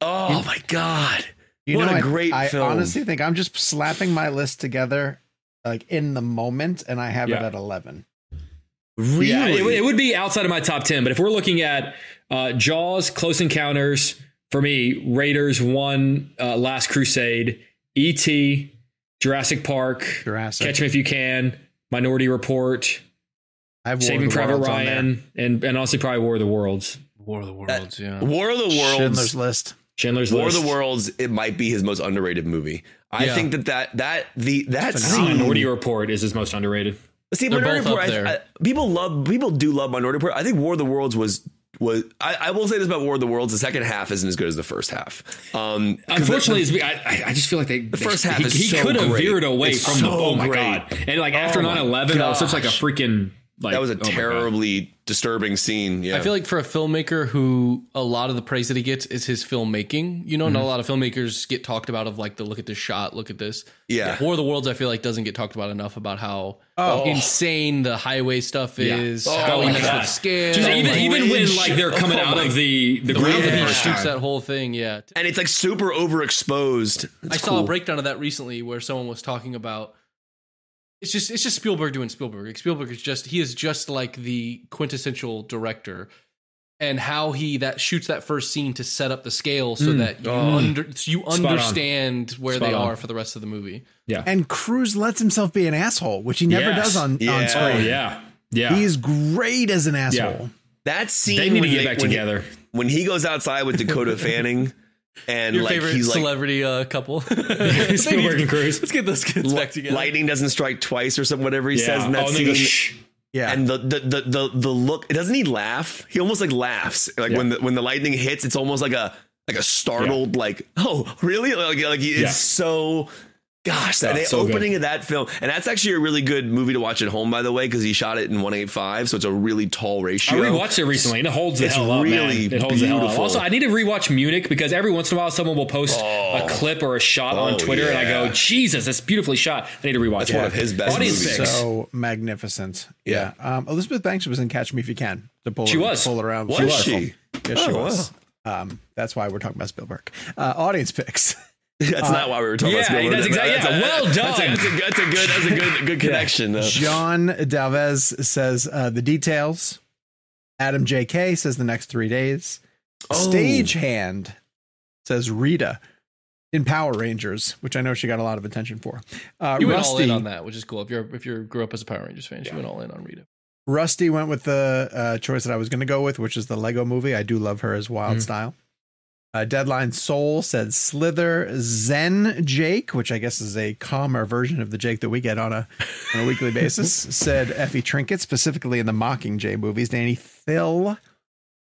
Oh my God. What a great film. I honestly think I'm just slapping my list together like in the moment, and I have it at 11. Really? Yeah, it would be outside of my top 10, but if we're looking at Jaws, Close Encounters, for me, Raiders 1, Last Crusade, E.T., Jurassic Park, Catch Me If You Can, Minority Report, Saving Private Ryan, and also probably War of the Worlds. War of the Worlds. Schindler's List. War of the Worlds, it might be his most underrated movie. I think that scene. Minority Report is his most underrated. See, Minority Report, people do love Minority Report. I think War of the Worlds was I will say this about War of the Worlds: the second half isn't as good as the first half. Unfortunately, I just feel like the first half could have veered away from the. Oh my God! And like after 9/11, that was such like a freaking. Like, that was a terribly disturbing scene. Yeah. I feel like for a filmmaker who a lot of the praise that he gets is his filmmaking, you know, not a lot of filmmakers get talked about of like the look at this shot, look at this. Yeah. War of the Worlds, I feel like doesn't get talked about enough about how insane the highway stuff is. Yeah. How scale. Even when like they're coming out of the ground that he shoots that whole thing. Yeah. And it's like super overexposed. I saw a breakdown of that recently where someone was talking about. It's just Spielberg doing Spielberg. Like Spielberg is just like the quintessential director, and how he shoots that first scene to set up the scale so that you understand where they are for the rest of the movie. Yeah, and Cruise lets himself be an asshole, which he never does on screen. Oh, yeah, he is great as an asshole. Yeah. That scene they need to get back together when he goes outside with Dakota Fanning. And your like favorite he's celebrity like, couple, Spielberg and Cruise. Let's get those kids back together. Lightning doesn't strike twice, or something. Whatever he says in that scene. And the look. Doesn't he laugh? He almost like laughs. Like when the lightning hits, it's almost like a startled like, oh really? Like it's so. Gosh, the opening of that film. And that's actually a really good movie to watch at home, by the way, because he shot it in 1.85. So it's a really tall ratio. I rewatched it recently and it holds the hell up, man. It holds the hell up. Also, I need to rewatch Munich because every once in a while someone will post a clip or a shot on Twitter and I go, Jesus, that's beautifully shot. I need to rewatch it. That's one of his best movies. So magnificent. Yeah. Elizabeth Banks was in Catch Me If You Can. She was. Was she? Yes, she was. That's why we're talking about Spielberg. Audience picks. That's not why we were talking about Spielberg. That's exactly. Well done. That's a good connection. Yeah. John Dalvez says the details. Adam J.K. says the next 3 days. Stagehand says Rita in Power Rangers, which I know she got a lot of attention for. You went all in on that, which is cool. If you grew up as a Power Rangers fan, she went all in on Rita. Rusty went with the choice that I was going to go with, which is the Lego Movie. I do love her as Wild Style. Deadline Soul said Slither. Zen Jake, which I guess is a calmer version of the Jake that we get on a weekly basis, said Effie Trinket, specifically in the Mockingjay movies. Danny Thill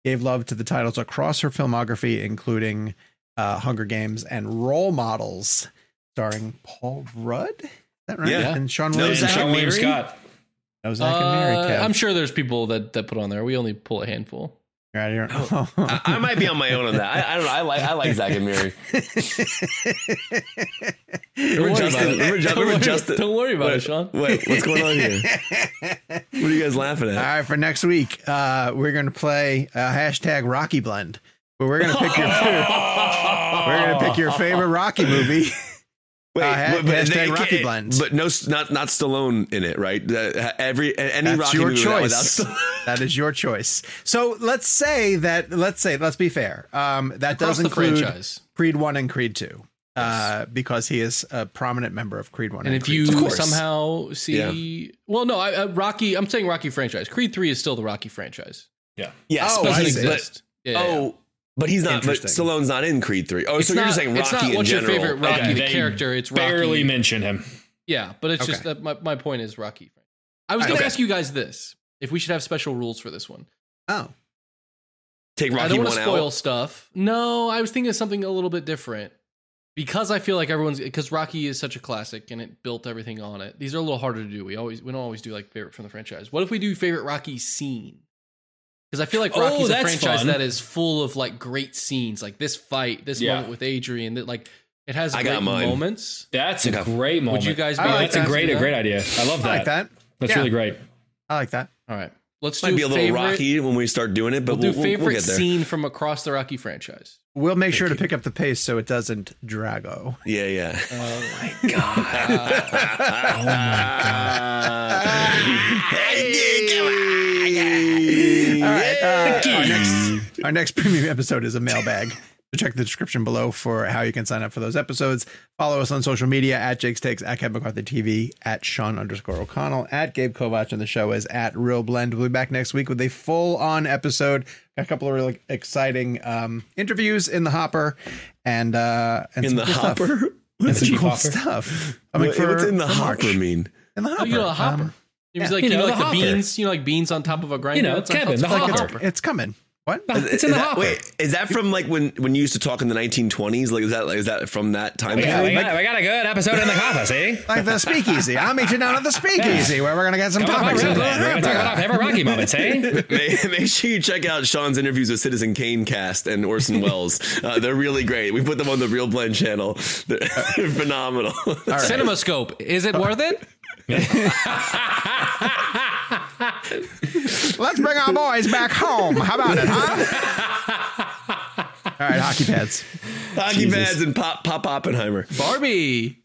gave love to the titles across her filmography, including Hunger Games and Role Models, starring Paul Rudd. Is that right? Yeah. And Sean Williams. No, Sean William Scott. That was I'm sure there's people that put on there. We only pull a handful. You're out of here. Oh. I might be on my own on that. I don't know. I like Zach and Mary. Don't worry about it, Sean. Wait, what's going on here? What are you guys laughing at? All right, for next week, we're going to play hashtag Rocky Blend, but we're going to pick your favorite Rocky movie. Wait, Rocky Blend, but not Stallone in it, right? That's Rocky your movie choice. That is your choice. So let's be fair. That does include franchise. Creed 1 and Creed 2, because he is a prominent member of Creed 1. And Creed 2. And if you somehow see, well, no, Rocky. I'm saying Rocky franchise. Creed 3 is still the Rocky franchise. Yeah. Yes. Oh, doesn't exist. But he's not. But Stallone's not in Creed 3. Oh, so you're just saying Rocky in general. What's your favorite Rocky the character? It's Rocky. Barely mention him. Yeah, but it's just that my point is Rocky. I was going to ask you guys this: if we should have special rules for this one. Oh, take Rocky. I don't want to spoil stuff. No, I was thinking of something a little bit different because I feel like because Rocky is such a classic and it built everything on it. These are a little harder to do. We don't always do like favorite from the franchise. What if we do favorite Rocky scene? Because I feel like Rocky's a franchise that is full of like great scenes, like this fight, this moment with Adrian, that like it has great moments. That's a great moment. Would you guys be? That's a great idea. I love that. I like that. That's really great. I like that. All right. Let's do Might be a little rocky when we start doing it, but we'll get there. Scene from across the Rocky franchise. We'll make sure to pick up the pace so it doesn't Drago. Yeah, yeah. Oh, my God. Oh, my God. Hey. All right. Our next premium episode is a mailbag. Check the description below for how you can sign up for those episodes. Follow us on social media at Jake's Takes, at Kevin McCarthy TV, at Sean_O'Connell, at Gabe Kovach, and the show is at Real Blend. We'll be back next week with a full-on episode. Got a couple of really exciting interviews in the hopper, and in the hopper, and some cool stuff. I mean, what's in the hopper mean? In the hopper, you know, a hopper. It was like, you know, like the beans, you know, like beans on top of a grinder. You know, Kevin, the hopper. It's coming. What? It's in the hopper. Wait, is that from like when you used to talk in the 1920s? Is that from that time period? We got a good episode in the hopper, see? Like the speakeasy. I'm eating out of the speakeasy where we're going to get some topics. We're going to talk about every Rocky moment, hey? Make sure you check out Sean's interviews with Citizen Kane Cast and Orson Welles. They're really great. We put them on the Real Blend channel. They're phenomenal. All right. CinemaScope. Is it worth it? Let's bring our boys back home. How about it, huh? All right, hockey pads and Pop Oppenheimer. Barbie.